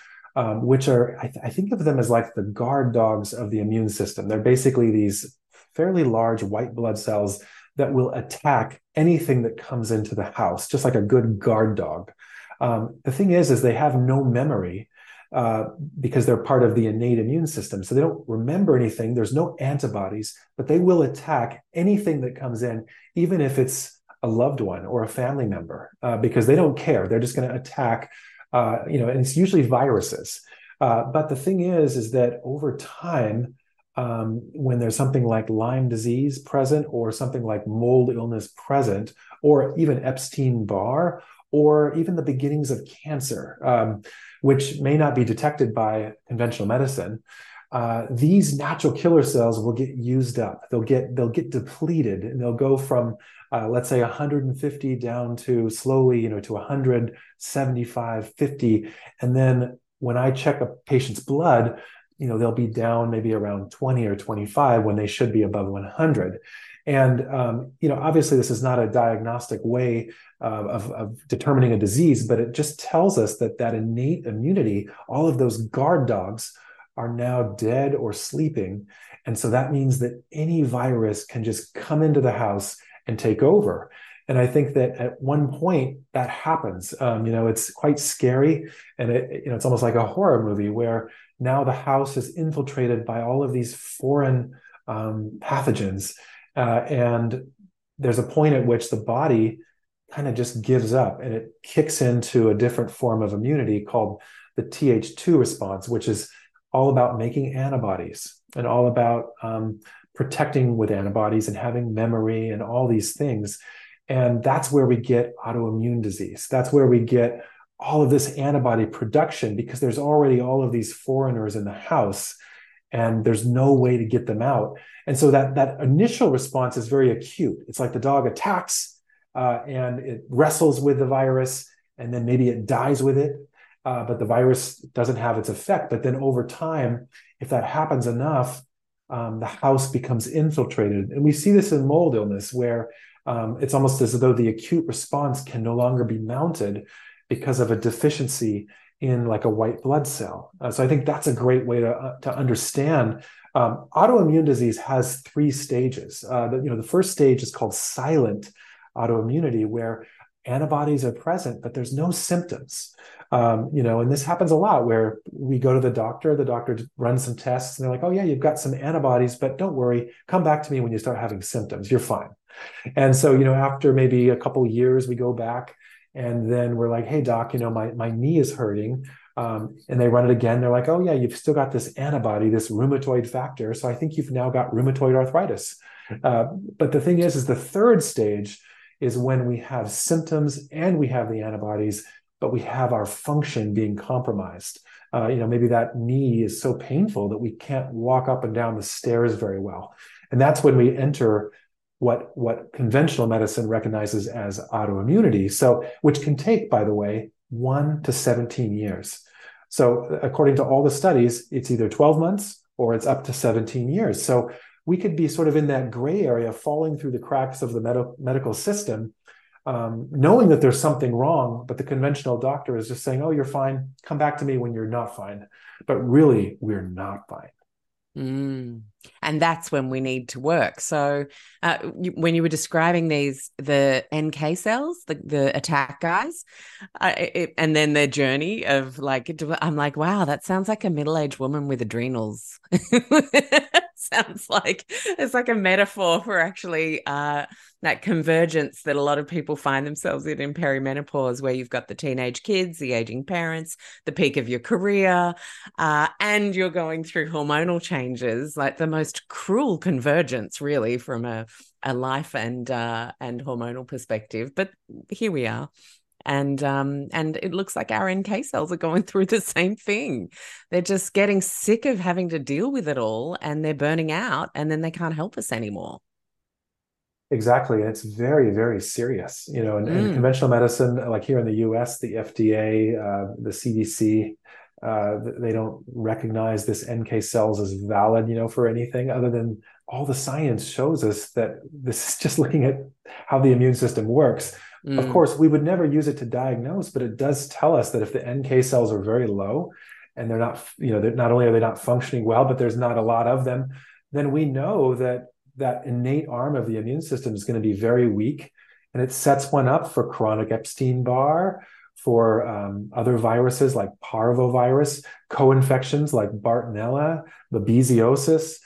which are, I think of them as like the guard dogs of the immune system. They're basically these fairly large white blood cells that will attack anything that comes into the house, just like a good guard dog. The thing is they have no memory because they're part of the innate immune system. So they don't remember anything. There's no antibodies, but they will attack anything that comes in, even if it's a loved one or a family member, because they don't care. They're just going to attack, and it's usually viruses. But the thing is that over time, when there's something like Lyme disease present or something like mold illness present, or even Epstein-Barr, or even the beginnings of cancer, which may not be detected by conventional medicine, these natural killer cells will get used up. They'll get depleted, and they'll go from, let's say, 150 down to slowly, to 175, 50. And then when I check a patient's blood, they'll be down maybe around 20 or 25 when they should be above 100. And, obviously this is not a diagnostic way of determining a disease, but it just tells us that innate immunity, all of those guard dogs, are now dead or sleeping. And so that means that any virus can just come into the house and take over. And I think that at one point that happens. It's quite scary, and it's almost like a horror movie where now the house is infiltrated by all of these foreign pathogens. And there's a point at which the body kind of just gives up, and it kicks into a different form of immunity called the Th2 response, which is all about making antibodies and all about protecting with antibodies and having memory and all these things. And that's where we get autoimmune disease. That's where we get all of this antibody production, because there's already all of these foreigners in the house and there's no way to get them out. And so that initial response is very acute. It's like the dog attacks and it wrestles with the virus, and then maybe it dies with it, but the virus doesn't have its effect. But then over time, if that happens enough, the house becomes infiltrated. And we see this in mold illness, where it's almost as though the acute response can no longer be mounted because of a deficiency in like a white blood cell. So I think that's a great way to understand. Autoimmune disease has three stages. The first stage is called silent autoimmunity, where antibodies are present, but there's no symptoms. And this happens a lot, where we go to the doctor runs some tests, and they're like, oh yeah, you've got some antibodies, but don't worry, come back to me when you start having symptoms, you're fine. And so, after maybe a couple years, we go back, and then we're like, hey doc, my knee is hurting. And they run it again. They're like, oh yeah, you've still got this antibody, this rheumatoid factor. So I think you've now got rheumatoid arthritis. But the thing is the third stage is when we have symptoms and we have the antibodies, but we have our function being compromised. Maybe that knee is so painful that we can't walk up and down the stairs very well. And that's when we enter what conventional medicine recognizes as autoimmunity, which can take, by the way, 1 to 17 years. So according to all the studies, it's either 12 months or it's up to 17 years. So we could be sort of in that gray area, falling through the cracks of the medical system, knowing that there's something wrong, but the conventional doctor is just saying, oh, you're fine, come back to me when you're not fine. But really, we're not fine. And that's when we need to work. So when you were describing the NK cells, the attack guys, and then their journey of I'm like, wow, that sounds like a middle-aged woman with adrenals. Sounds like it's like a metaphor for actually that convergence that a lot of people find themselves in perimenopause, where you've got the teenage kids, the aging parents, the peak of your career, and you're going through hormonal changes, like the most cruel convergence really from a life and hormonal perspective. But here we are. And it looks like our NK cells are going through the same thing. They're just getting sick of having to deal with it all, and they're burning out, and then they can't help us anymore. Exactly. And it's very, very serious, in conventional medicine, like here in the US, the FDA, the CDC, they don't recognize this NK cells as valid, for anything other than all the science shows us that this is just looking at how the immune system works. Mm. Of course, we would never use it to diagnose, but it does tell us that if the NK cells are very low and they're not, you know, not only are they not functioning well, but there's not a lot of them, then we know that that innate arm of the immune system is going to be very weak. And it sets one up for chronic Epstein-Barr, for other viruses like parvovirus, co-infections like Bartonella, babesiosis,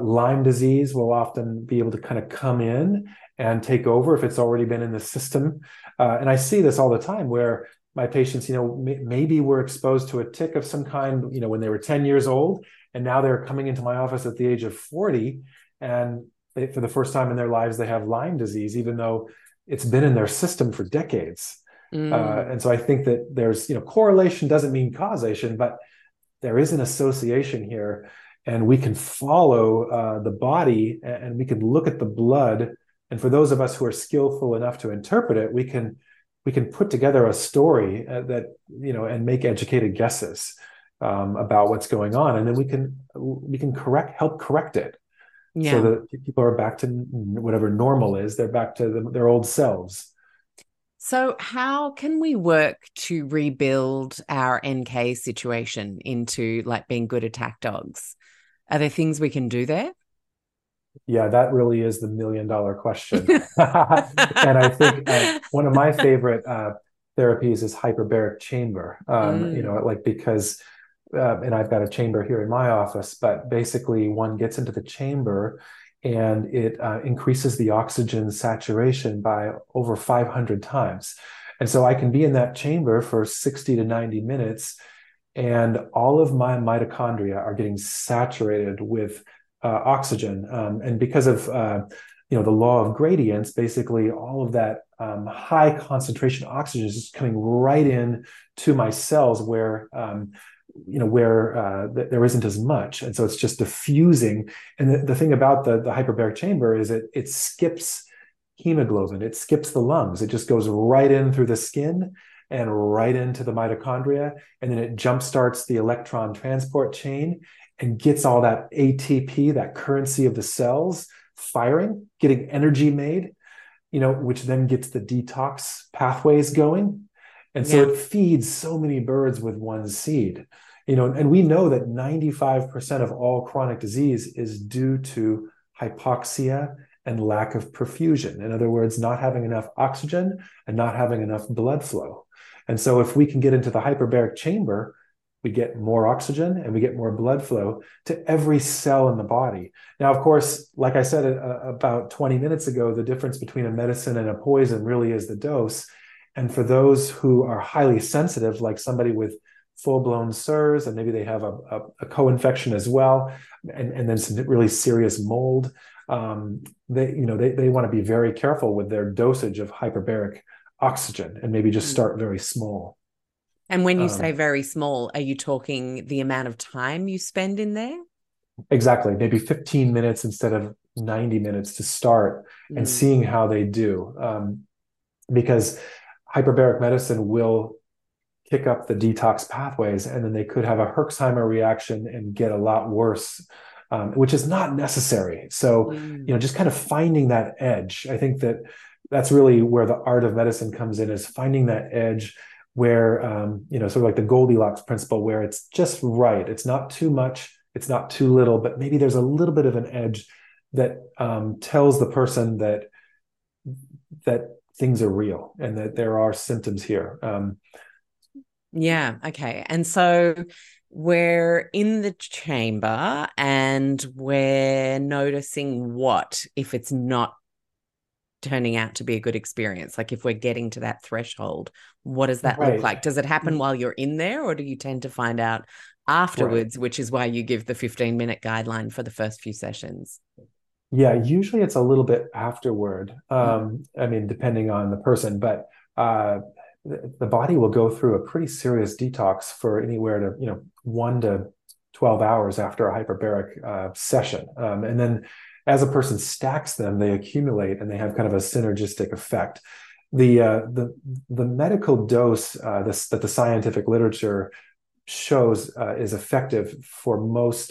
Lyme disease will often be able to kind of come in and take over if it's already been in the system. And I see this all the time where my patients, you know, maybe were exposed to a tick of some kind, you know, when they were 10 years old, and now they're coming into my office at the age of 40, and they, for the first time in their lives, they have Lyme disease, even though it's been in their system for decades. Mm. And so I think that there's, you know, correlation doesn't mean causation, but there is an association here, and we can follow the body, and we can look at the blood. And for those of us who are skillful enough to interpret it, we can put together a story that, you know, and make educated guesses about what's going on. And then we can help correct it. Yeah. So that people are back to whatever normal is, they're back to their old selves. So how can we work to rebuild our NK situation into like being good attack dogs? Are there things we can do there? Yeah, that really is the million-dollar question. And I think one of my favorite therapies is hyperbaric chamber, you know, like because, and I've got a chamber here in my office, but basically one gets into the chamber and it increases the oxygen saturation by over 500 times. And so I can be in that chamber for 60 to 90 minutes, and all of my mitochondria are getting saturated with oxygen. And because of, you know, the law of gradients, basically all of that high concentration oxygen is just coming right in to my cells where, you know, where there isn't as much. And so it's just diffusing. And the thing about the hyperbaric chamber is it skips hemoglobin. It skips the lungs. It just goes right in through the skin and right into the mitochondria. And then it jumpstarts the electron transport chain and gets all that ATP, that currency of the cells, firing, getting energy made, you know, which then gets the detox pathways going. And so it feeds so many birds with one seed, you know, and we know that 95% of all chronic disease is due to hypoxia and lack of perfusion. In other words, not having enough oxygen and not having enough blood flow. And so if we can get into the hyperbaric chamber, we get more oxygen and we get more blood flow to every cell in the body. Now, of course, like I said about 20 minutes ago, the difference between a medicine and a poison really is the dose. And for those who are highly sensitive, like somebody with full-blown SIRS, and maybe they have a co-infection as well, and then some really serious mold, they want to be very careful with their dosage of hyperbaric oxygen and maybe just start very small. And when you say very small, are you talking the amount of time you spend in there? Exactly. Maybe 15 minutes instead of 90 minutes to start and seeing how they do. Because hyperbaric medicine will kick up the detox pathways, and then they could have a Herxheimer reaction and get a lot worse, which is not necessary. So, you know, just kind of finding that edge. I think that's really where the art of medicine comes in, is finding that edge where, you know, sort of like the Goldilocks principle, where it's just right. It's not too much. It's not too little, but maybe there's a little bit of an edge that tells the person that things are real and that there are symptoms here. Yeah. Okay. And so we're in the chamber and we're noticing what, if it's not turning out to be a good experience, like if we're getting to that threshold, what does that look like? Does it happen while you're in there, or do you tend to find out afterwards, which is why you give the 15-minute guideline for the first few sessions? Yeah, usually it's a little bit afterward. I mean, depending on the person, but the body will go through a pretty serious detox for anywhere to, you know, 1 to 12 hours after a hyperbaric session. And then as a person stacks them, they accumulate and they have kind of a synergistic effect. The medical dose that the scientific literature shows is effective for most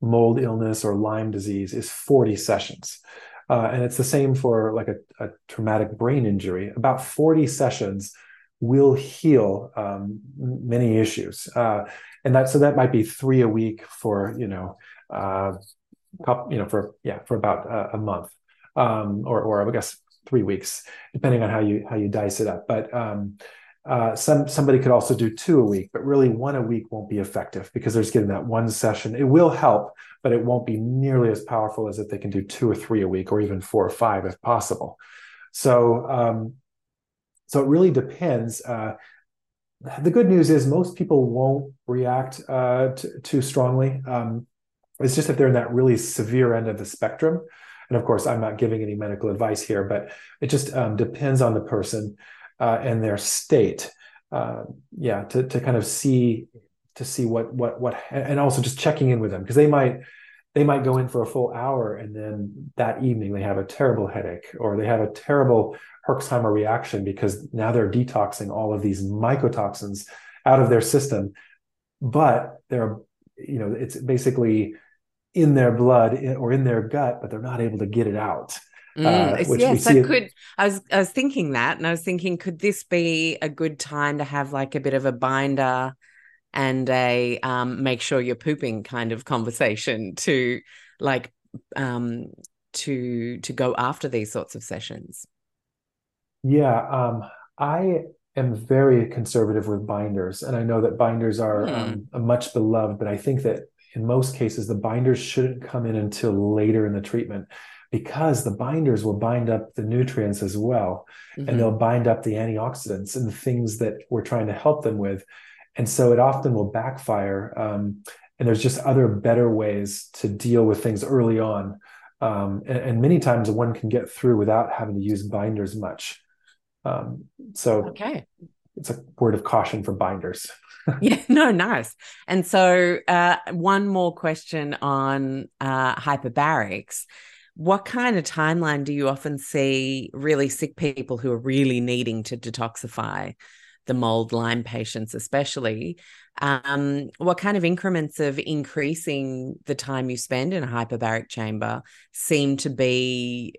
mold illness or Lyme disease is 40 sessions. And it's the same for like a traumatic brain injury. About 40 sessions will heal many issues. And that, so that might be 3 a week for, for about a month, or I guess 3 weeks, depending on how you dice it up. But somebody could also do 2 a week, but really 1 a week won't be effective because they're just getting that 1 session. It will help, but it won't be nearly as powerful as if they can do 2 or 3 a week, or even 4 or 5 if possible. So, so it really depends. The good news is most people won't react too strongly. It's just if they're in that really severe end of the spectrum. And of course, I'm not giving any medical advice here, but it just depends on the person and their state. To kind of see what, and also just checking in with them, because they might go in for a full hour and then that evening they have a terrible headache, or they have a terrible Herxheimer reaction because now they're detoxing all of these mycotoxins out of their system, but they're, it's basically in their blood or in their gut, but they're not able to get it out. I was thinking that, and I was thinking, could this be a good time to have like a bit of a binder and a make sure you're pooping kind of conversation to like to go after these sorts of sessions? Yeah, I am very conservative with binders, and I know that binders are much beloved, but I think that in most cases the binders shouldn't come in until later in the treatment, because the binders will bind up the nutrients as well, and they'll bind up the antioxidants and the things that we're trying to help them with. And so it often will backfire. And there's just other better ways to deal with things early on. And many times one can get through without having to use binders much. It's a word of caution for binders. Yeah, no, nice. And so one more question on hyperbarics. What kind of timeline do you often see really sick people who are really needing to detoxify, the mold Lyme patients especially? What kind of increments of increasing the time you spend in a hyperbaric chamber seem to be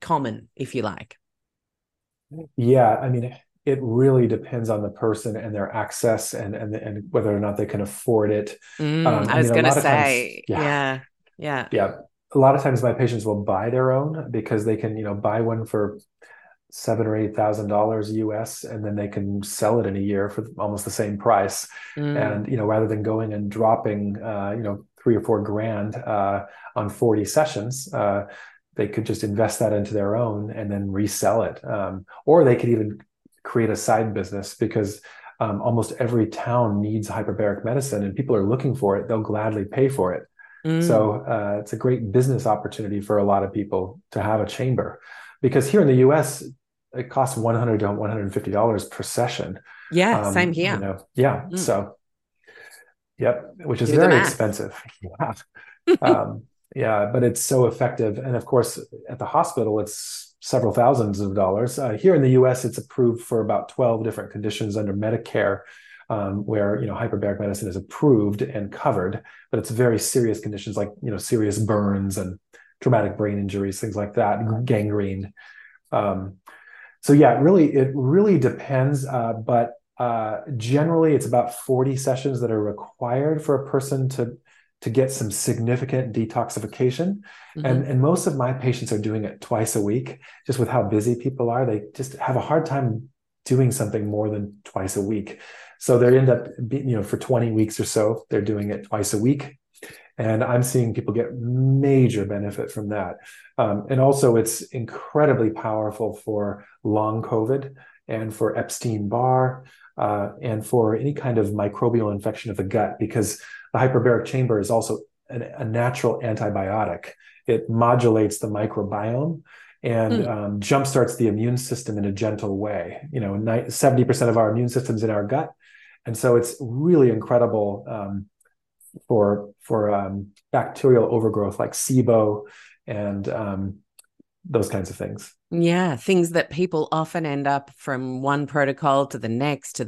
common, if you like? Yeah, I mean, it really depends on the person and their access and whether or not they can afford it. I was going to say, Yeah. A lot of times my patients will buy their own because they can, buy one for $7,000 or $8,000 US, and then they can sell it in a year for almost the same price. And, rather than going and dropping, $3,000 or $4,000 on 40 sessions, they could just invest that into their own and then resell it. Or they could even create a side business, because almost every town needs hyperbaric medicine and people are looking for it. They'll gladly pay for it. So it's a great business opportunity for a lot of people to have a chamber, because here in the US, it costs $100 to $150 per session. Yeah, same here. So, yep, which is very expensive. Yeah. But it's so effective. And of course, at the hospital, it's several thousands of dollars. Here in the US, it's approved for about 12 different conditions under Medicare, where, hyperbaric medicine is approved and covered, but it's very serious conditions like, serious burns and traumatic brain injuries, things like that, gangrene. It really depends. But generally it's about 40 sessions that are required for a person to get some significant detoxification. And most of my patients are doing it twice a week. Just with how busy people are, they just have a hard time doing something more than twice a week. So they end up, for 20 weeks or so, they're doing it twice a week. And I'm seeing people get major benefit from that. And also it's incredibly powerful for long COVID and for Epstein-Barr and for any kind of microbial infection of the gut, because the hyperbaric chamber is also a natural antibiotic. It modulates the microbiome and jumpstarts the immune system in a gentle way. 70% of our immune system's in our gut. And so it's really incredible for bacterial overgrowth like SIBO and those kinds of things. Yeah, things that people often end up from one protocol to the next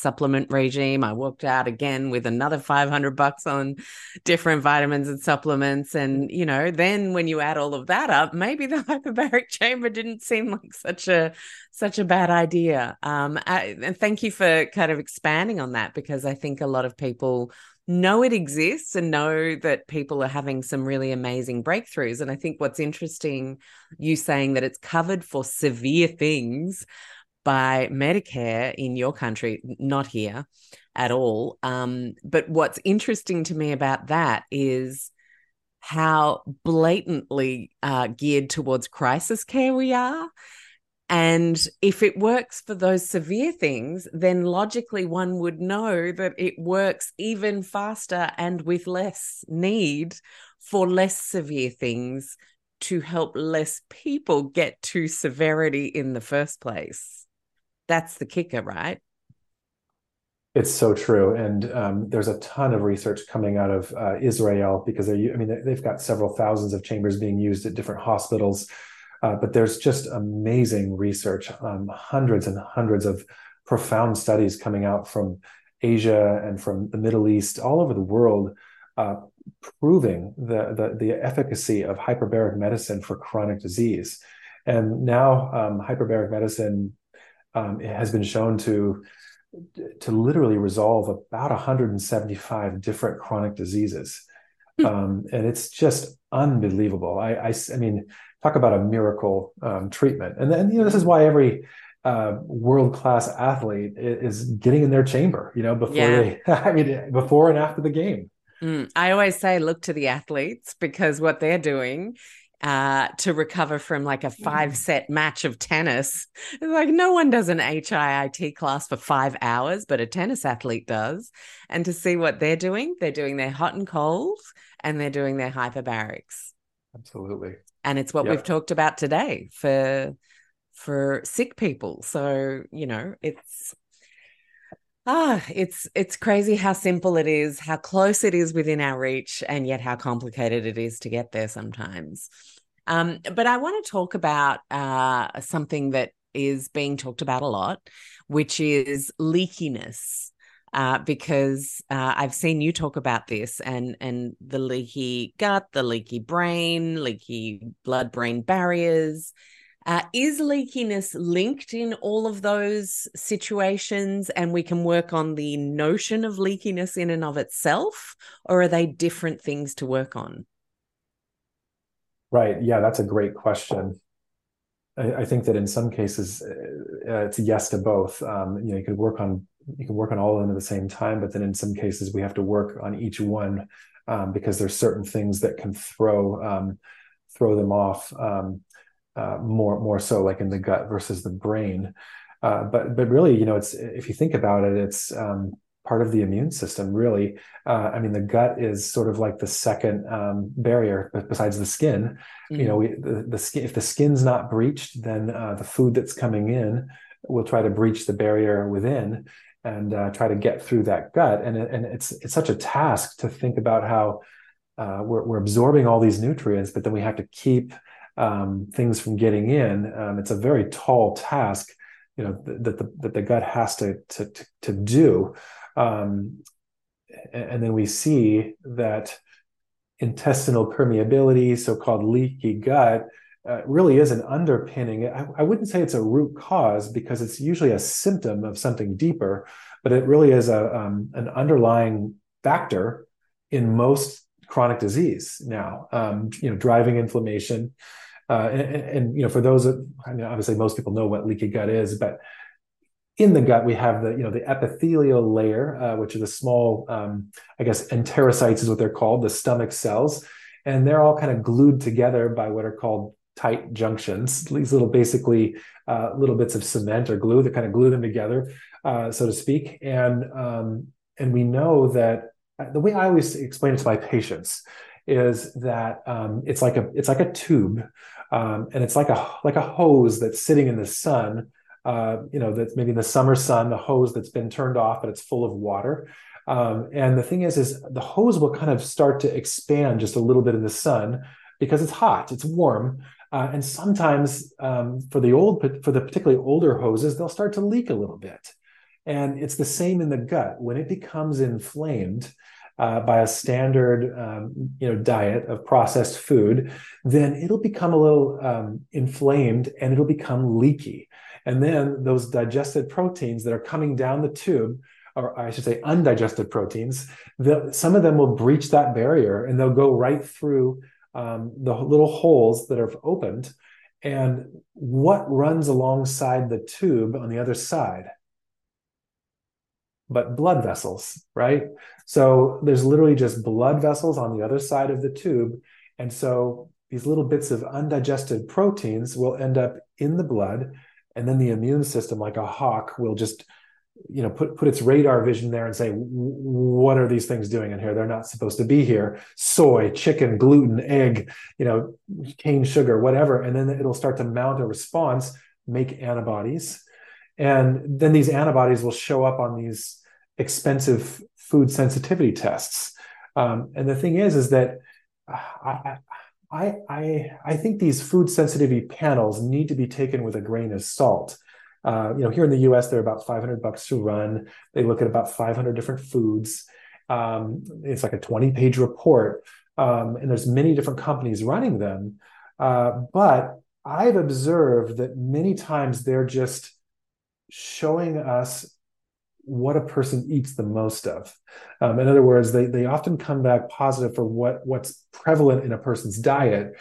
supplement regime. I walked out again with another $500 on different vitamins and supplements. And, you know, then when you add all of that up, maybe the hyperbaric chamber didn't seem like such a bad idea. And thank you for kind of expanding on that, because I think a lot of people know it exists and know that people are having some really amazing breakthroughs. And I think what's interesting, you saying that it's covered for severe things by Medicare in your country, not here at all. But what's interesting to me about that is how blatantly geared towards crisis care we are. And if it works for those severe things, then logically one would know that it works even faster and with less need for less severe things to help less people get to severity in the first place. That's the kicker, right? It's so true. And there's a ton of research coming out of Israel, because they've got several thousands of chambers being used at different hospitals. But there's just amazing research, hundreds and hundreds of profound studies coming out from Asia and from the Middle East, all over the world, proving the efficacy of hyperbaric medicine for chronic disease. And now hyperbaric medicine has been shown to literally resolve about 175 different chronic diseases. And it's just unbelievable. I mean, talk about a miracle treatment. And then, this is why every world-class athlete is getting in their chamber, before before and after the game. I always say, look to the athletes, because what they're doing to recover from like a 5-set match of tennis, like no one does an HIIT class for 5 hours, but a tennis athlete does. And to see what they're doing their hot and cold, and they're doing their hyperbarics. Absolutely. And it's what we've talked about today for sick people. So, it's crazy how simple it is, how close it is within our reach, and yet how complicated it is to get there sometimes. But I want to talk about something that is being talked about a lot, which is leakiness. Because I've seen you talk about this and the leaky gut, the leaky brain, leaky blood-brain barriers. Is leakiness linked in all of those situations, and we can work on the notion of leakiness in and of itself, or are they different things to work on? Right. Yeah, that's a great question. I think that in some cases it's a yes to both. You can work on all of them at the same time, but then in some cases we have to work on each one because there's certain things that can throw them off more so, like in the gut versus the brain. But really, it's, if you think about it, it's part of the immune system, really. The gut is sort of like the second barrier besides the skin. Mm-hmm. The skin, if the skin's not breached, then the food that's coming in will try to breach the barrier within and try to get through that gut. And it's such a task to think about how we're absorbing all these nutrients, but then we have to keep things from getting in. It's a very tall task, that the gut has to do. And then we see that intestinal permeability, so-called leaky gut, really is an underpinning. I wouldn't say it's a root cause, because it's usually a symptom of something deeper, but it really is an underlying factor in most chronic disease now, driving inflammation. For those, obviously most people know what leaky gut is, but in the gut, we have the epithelial layer, which are the small, enterocytes is what they're called, the stomach cells. And they're all kind of glued together by what are called tight junctions, these little little bits of cement or glue that kind of glue them together, so to speak. And we know that the way I always explain it to my patients is that it's like a tube, and it's like a hose that's sitting in the sun. That's maybe in the summer sun, the hose that's been turned off, but it's full of water. And the thing is the hose will kind of start to expand just a little bit in the sun because it's hot, it's warm. And sometimes for the particularly older hoses, they'll start to leak a little bit. And it's the same in the gut. When it becomes inflamed by a standard diet of processed food, then it'll become a little inflamed and it'll become leaky. And then those digested proteins that are coming down the tube, or I should say undigested proteins, some of them will breach that barrier and they'll go right through the little holes that are opened. And what runs alongside the tube on the other side? But blood vessels, right? So there's literally just blood vessels on the other side of the tube. And so these little bits of undigested proteins will end up in the blood. And then the immune system, like a hawk, will just put its radar vision there and say, what are these things doing in here? They're not supposed to be here. Soy, chicken, gluten, egg, cane sugar, whatever. And then it'll start to mount a response, make antibodies. And then these antibodies will show up on these expensive food sensitivity tests. And the thing is that I think these food sensitivity panels need to be taken with a grain of salt. Here in the U.S., they're about $500 to run. They look at about 500 different foods. It's like a 20-page report, and there's many different companies running them. But I've observed that many times they're just showing us what a person eats the most of. In other words, they often come back positive for what's prevalent in a person's diet.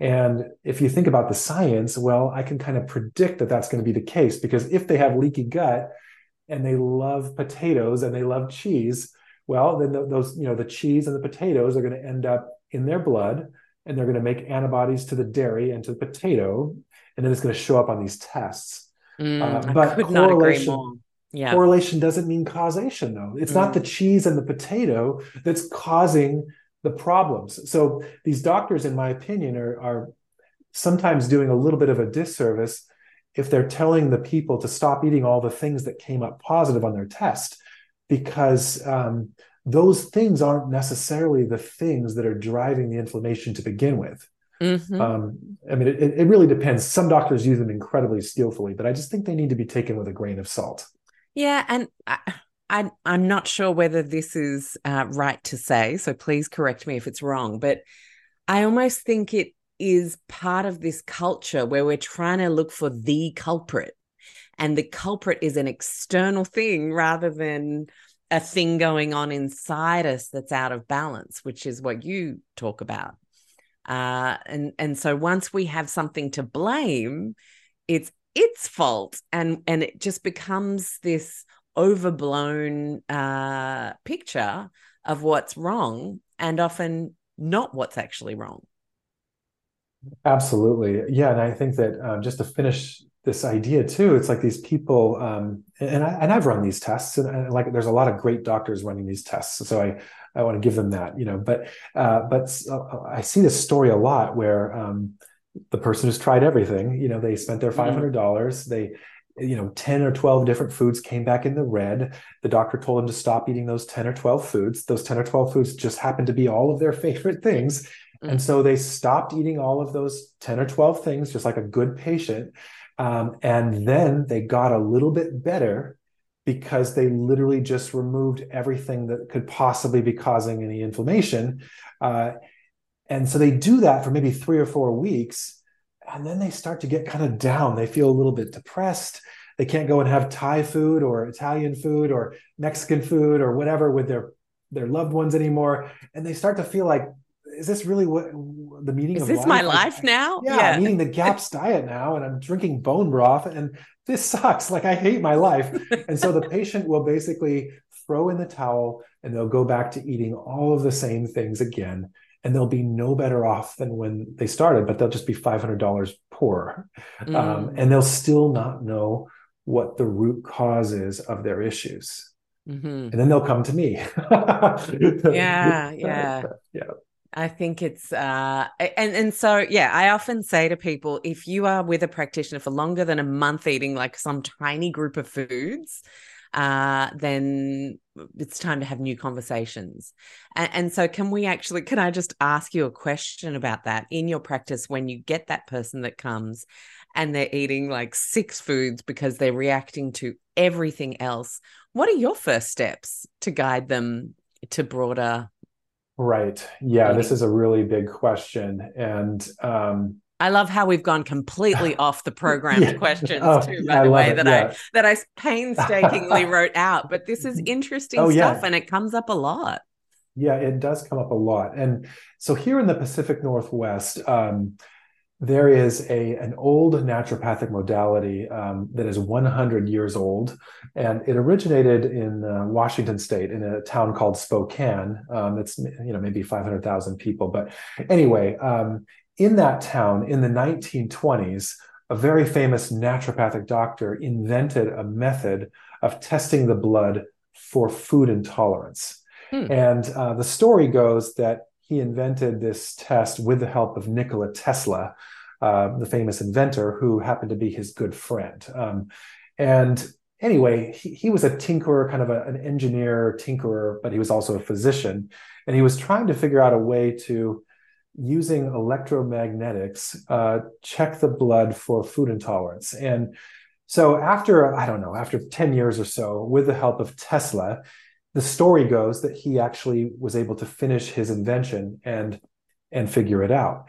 And if you think about the science, well, I can kind of predict that that's going to be the case, because if they have leaky gut and they love potatoes and they love cheese, well, then the cheese and the potatoes are going to end up in their blood, and they're going to make antibodies to the dairy and to the potato. And then it's going to show up on these tests. But correlation doesn't mean causation, though. It's not the cheese and the potato that's causing the problems. So these doctors, in my opinion, are sometimes doing a little bit of a disservice if they're telling the people to stop eating all the things that came up positive on their test, because those things aren't necessarily the things that are driving the inflammation to begin with. Mm-hmm. It really depends. Some doctors use them incredibly skillfully, but I just think they need to be taken with a grain of salt. Yeah. And I'm not sure whether this is right to say, so please correct me if it's wrong, but I almost think it is part of this culture where we're trying to look for the culprit, and the culprit is an external thing rather than a thing going on inside us that's out of balance, which is what you talk about. And so once we have something to blame, it's its fault, and it just becomes this overblown picture of what's wrong, and often not what's actually wrong. Absolutely, yeah. And I think that just to finish this idea too, it's like these people, and I've run these tests, and like there's a lot of great doctors running these tests, so I want to give them that, but I see this story a lot where the person who's tried everything, they spent their $500, they, 10 or 12 different foods came back in the red. The doctor told them to stop eating those 10 or 12 foods. Those 10 or 12 foods just happened to be all of their favorite things. Mm-hmm. And so they stopped eating all of those 10 or 12 things, just like a good patient. And then they got a little bit better, because they literally just removed everything that could possibly be causing any inflammation. And so they do that for maybe 3 or 4 weeks, and then they start to get kind of down. They feel a little bit depressed. They can't go and have Thai food or Italian food or Mexican food or whatever with their loved ones anymore. And they start to feel like, is this really my life now? Yeah, I'm eating the GAPS diet now, and I'm drinking bone broth, and this sucks. Like, I hate my life. And so the patient will basically throw in the towel, and they'll go back to eating all of the same things again, and they'll be no better off than when they started, but they'll just be $500 poorer. And they'll still not know what the root cause is of their issues. Mm-hmm. And then they'll come to me. Yeah. I think it's, and so, I often say to people, if you are with a practitioner for longer than a month eating like some tiny group of foods, then it's time to have new conversations. And so can I just ask you a question about that? In your practice, when you get that person that comes and they're eating like 6 foods because they're reacting to everything else, what are your first steps to guide them to broader? Right. Yeah, this is a really big question. And I love how we've gone completely off the programmed questions too, by the way, that I painstakingly wrote out. But this is interesting stuff, and it comes up a lot. Yeah, it does come up a lot. And so here in the Pacific Northwest, there is an old naturopathic modality that is 100 years old, and it originated in Washington State in a town called Spokane. It's maybe 500,000 people, but anyway. In that town, in the 1920s, a very famous naturopathic doctor invented a method of testing the blood for food intolerance. And the story goes that he invented this test with the help of Nikola Tesla, the famous inventor, who happened to be his good friend. And anyway, he was a tinkerer, kind of an engineer tinkerer, but he was also a physician. And he was trying to figure out a way to, using electromagnetics, check the blood for food intolerance. And so after 10 years or so, with the help of Tesla, the story goes that he actually was able to finish his invention and figure it out.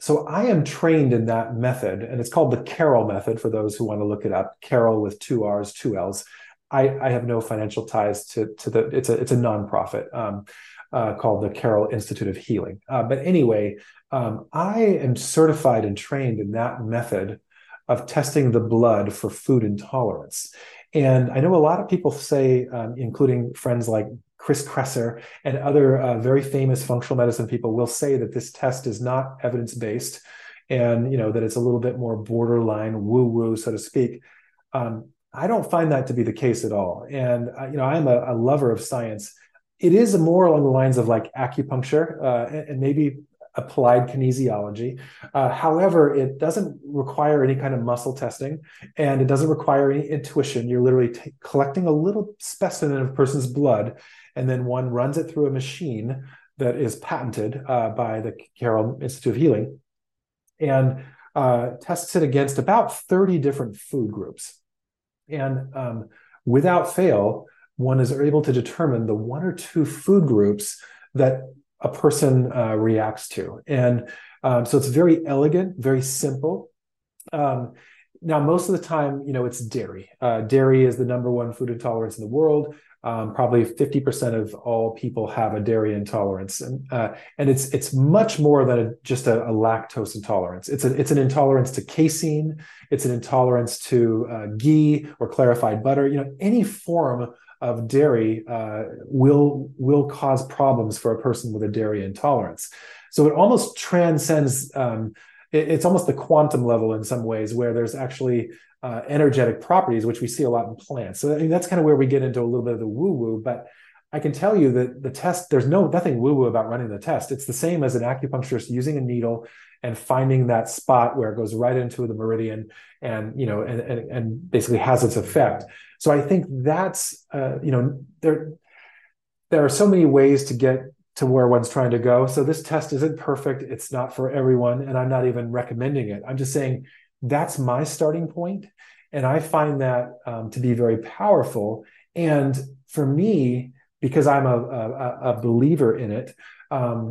So I am trained in that method, and it's called the Carroll method for those who want to look it up. Carroll with 2 R's, 2 L's. I have no financial ties to the, it's a nonprofit, called the Carroll Institute of Healing. But anyway, I am certified and trained in that method of testing the blood for food intolerance. And I know a lot of people say, including friends like Chris Kresser and other very famous functional medicine people, will say that this test is not evidence-based and that it's a little bit more borderline woo-woo, so to speak. I don't find that to be the case at all. And I'm a lover of science. It is more along the lines of like acupuncture and maybe applied kinesiology. However, it doesn't require any kind of muscle testing, and it doesn't require any intuition. You're literally collecting a little specimen of a person's blood, and then one runs it through a machine that is patented by the Carroll Institute of Healing, and tests it against about 30 different food groups. And without fail, one is able to determine the 1 or 2 food groups that a person reacts to. And so it's very elegant, very simple. Now, most of the time, it's dairy. Dairy is the number 1 food intolerance in the world. Probably 50% of all people have a dairy intolerance. And it's much more than just a lactose intolerance. It's an intolerance to casein. It's an intolerance to ghee or clarified butter. Any form of dairy will cause problems for a person with a dairy intolerance. So it almost transcends, it's almost the quantum level in some ways, where there's actually energetic properties, which we see a lot in plants. So that's kind of where we get into a little bit of the woo-woo, but I can tell you that the test, there's nothing woo-woo about running the test. It's the same as an acupuncturist using a needle and finding that spot where it goes right into the meridian and basically has its effect. So I think that's, there are so many ways to get to where one's trying to go. So this test isn't perfect. It's not for everyone. And I'm not even recommending it. I'm just saying that's my starting point. And I find that to be very powerful. And for me, because I'm a believer in it, I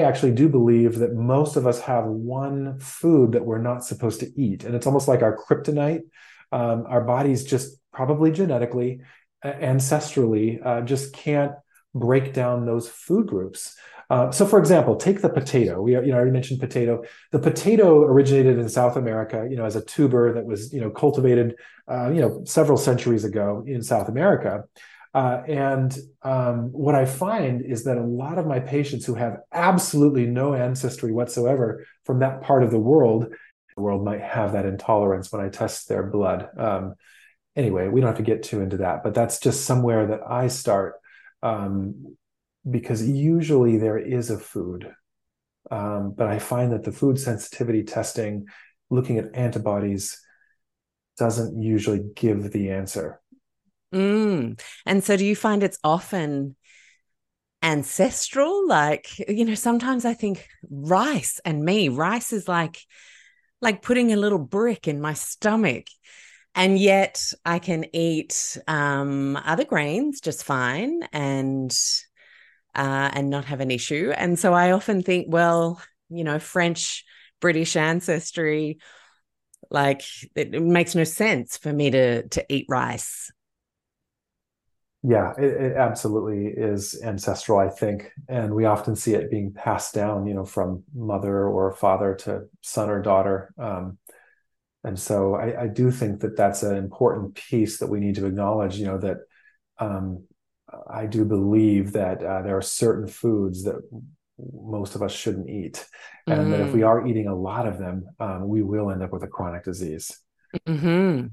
actually do believe that most of us have one food that we're not supposed to eat. And it's almost like our kryptonite. Our bodies just probably genetically, ancestrally, just can't break down those food groups. So for example, take the potato. I already mentioned potato. The potato originated in South America, as a tuber that was, cultivated, several centuries ago in South America. What I find is that a lot of my patients who have absolutely no ancestry whatsoever from that part of the world might have that intolerance when I test their blood. Anyway, we don't have to get too into that, but that's just somewhere that I start, because usually there is a food. But I find that the food sensitivity testing, looking at antibodies, doesn't usually give the answer. And so do you find it's often ancestral? Like, you know, sometimes I think rice and me, rice is like putting a little brick in my stomach, and yet I can eat other grains just fine and not have an issue. And so I often think, well, you know, French, British ancestry, like it makes no sense for me to eat rice. Yeah, it absolutely is ancestral, I think. And we often see it being passed down, you know, from mother or father to son or daughter. And so I do think that that's an important piece that we need to acknowledge, you know, that I do believe that there are certain foods that most of us shouldn't eat. And that if we are eating a lot of them, we will end up with a chronic disease. Mm-hmm.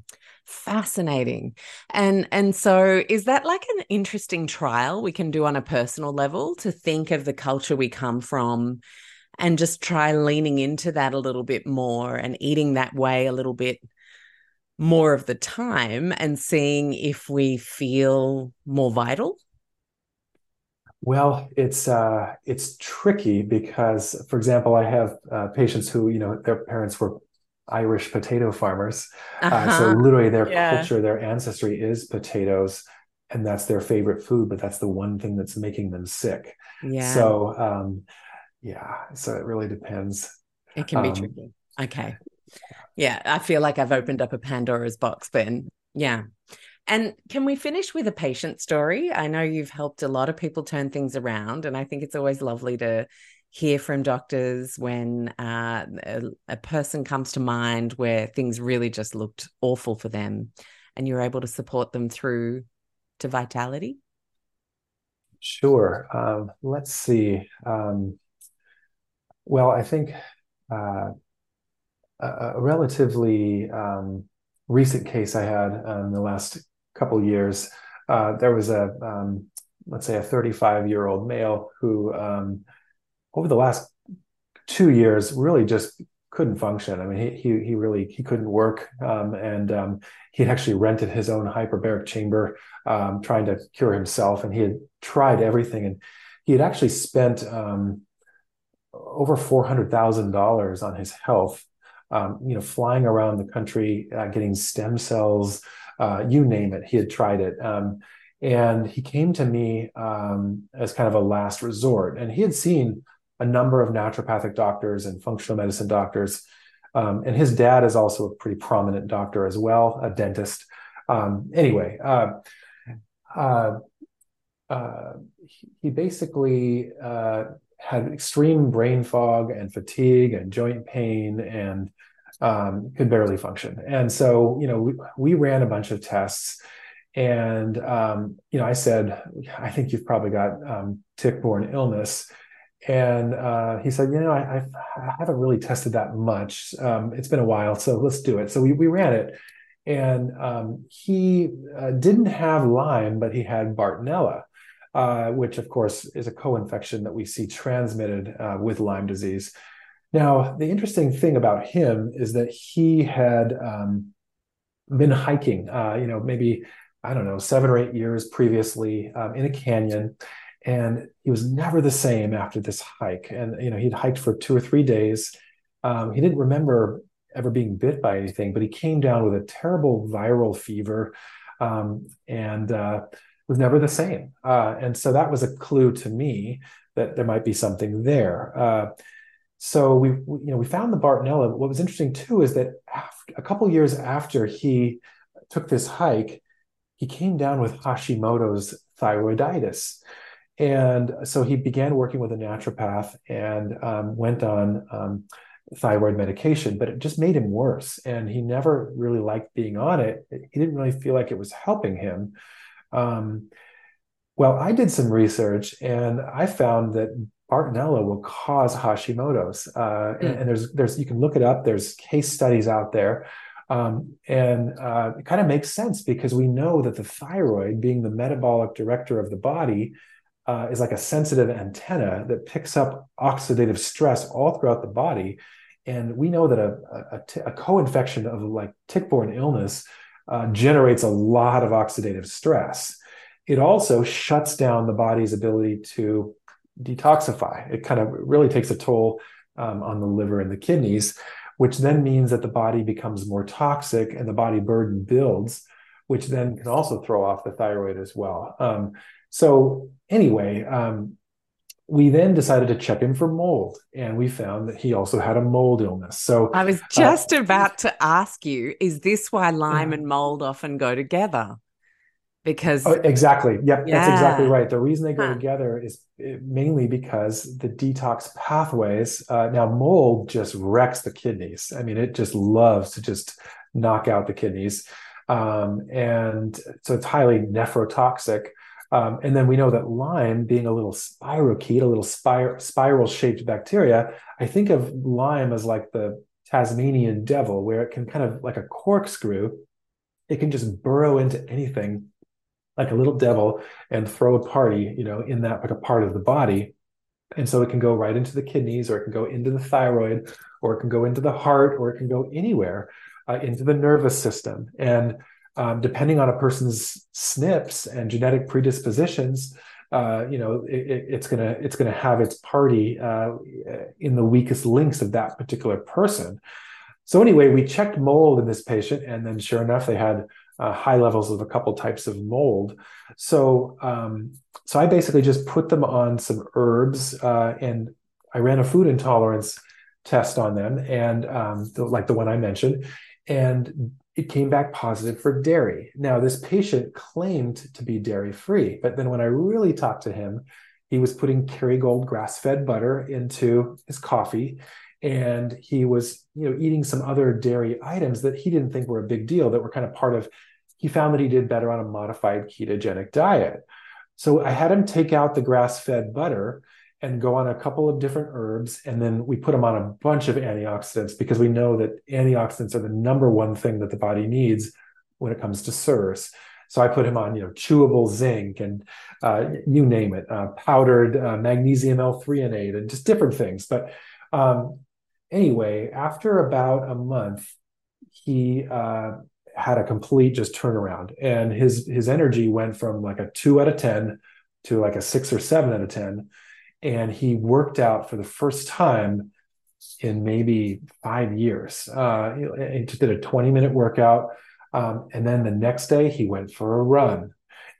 Fascinating. And so is that like an interesting trial we can do on a personal level, to think of the culture we come from and just try leaning into that a little bit more and eating that way a little bit more of the time, and seeing if we feel more vital? Well, it's tricky because, for example, I have patients who, you know, their parents were Irish potato farmers. So literally their culture, their ancestry is potatoes, and that's their favorite food, but that's the one thing that's making them sick. Yeah. So, so it really depends. It can be tricky. Okay. Yeah. I feel like I've opened up a Pandora's box then. Yeah. And can we finish with a patient story? I know you've helped a lot of people turn things around, and I think it's always lovely to hear from doctors when a person comes to mind where things really just looked awful for them, and you're able to support them through to vitality? Sure. Let's see. Well, I think a relatively recent case I had in the last couple of years, there was a 35-year-old male who over the last 2 years really just couldn't function. I mean, he couldn't work. He actually rented his own hyperbaric chamber, trying to cure himself. And he had tried everything, and he had actually spent over $400,000 on his health, you know, flying around the country, getting stem cells, you name it. He had tried it. And he came to me as kind of a last resort. And he had seen a number of naturopathic doctors and functional medicine doctors. And his dad is also a pretty prominent doctor as well, a dentist. He basically had extreme brain fog and fatigue and joint pain, and could barely function. And so, you know, we ran a bunch of tests, and, you know, I said, I think you've probably got tick-borne illness. And he said, you know, I haven't really tested that much. It's been a while, so let's do it. So we ran it. And he didn't have Lyme, but he had Bartonella, which, of course, is a co-infection that we see transmitted with Lyme disease. Now, the interesting thing about him is that he had been hiking, you know, maybe, I don't know, 7 or 8 years previously in a canyon. And he was never the same after this hike. And, you know, he'd hiked for 2 or 3 days. He didn't remember ever being bit by anything, but he came down with a terrible viral fever and was never the same. And so that was a clue to me that there might be something there. So we found the Bartonella. What was interesting too is that a couple years after he took this hike, he came down with Hashimoto's thyroiditis. And so he began working with a naturopath and went on thyroid medication, but it just made him worse. And he never really liked being on it. He didn't really feel like it was helping him. Well, I did some research, and I found that Bartonella will cause Hashimoto's. And there's you can look it up. There's case studies out there. And it kind of makes sense, because we know that the thyroid, being the metabolic director of the body, is like a sensitive antenna that picks up oxidative stress all throughout the body. And we know that a co-infection of like tick-borne illness generates a lot of oxidative stress. It also shuts down the body's ability to detoxify. It kind of really takes a toll on the liver and the kidneys, which then means that the body becomes more toxic and the body burden builds, which then can also throw off the thyroid as well. So anyway, we then decided to check him for mold, and we found that he also had a mold illness. So I was just about to ask you, is this why Lyme and mold often go together? Because exactly. Yep. Yeah. That's exactly right. The reason they go together is mainly because the detox pathways, now mold just wrecks the kidneys. I mean, it just loves to just knock out the kidneys. And so it's highly nephrotoxic. And then we know that Lyme being a little spirochete, a little spiral shaped bacteria, I think of Lyme as like the Tasmanian devil, where it can kind of like a corkscrew. It can just burrow into anything like a little devil and throw a party, you know, in that like a part of the body. And so it can go right into the kidneys, or it can go into the thyroid, or it can go into the heart, or it can go anywhere, into the nervous system. And depending on a person's SNPs and genetic predispositions, it's gonna have its party in the weakest links of that particular person. So anyway, we checked mold in this patient, and then sure enough, they had high levels of a couple types of mold. So I basically just put them on some herbs, and I ran a food intolerance test on them, and like the one I mentioned, and it came back positive for dairy. Now, this patient claimed to be dairy-free, but then when I really talked to him, he was putting Kerrygold grass-fed butter into his coffee, and he was, you know, eating some other dairy items that he didn't think were a big deal, that were kind of part of, he found that he did better on a modified ketogenic diet. So I had him take out the grass-fed butter and go on a couple of different herbs. And then we put them on a bunch of antioxidants, because we know that antioxidants are the number one thing that the body needs when it comes to SIRS. So I put him on, you know, chewable zinc and you name it, powdered magnesium L-threonate and just different things. But anyway, after about a month, he had a complete just turnaround, and his energy went from like a 2 out of 10 to like a 6 or 7 out of 10. And he worked out for the first time in maybe 5 years. He did a 20-minute workout. And then the next day he went for a run.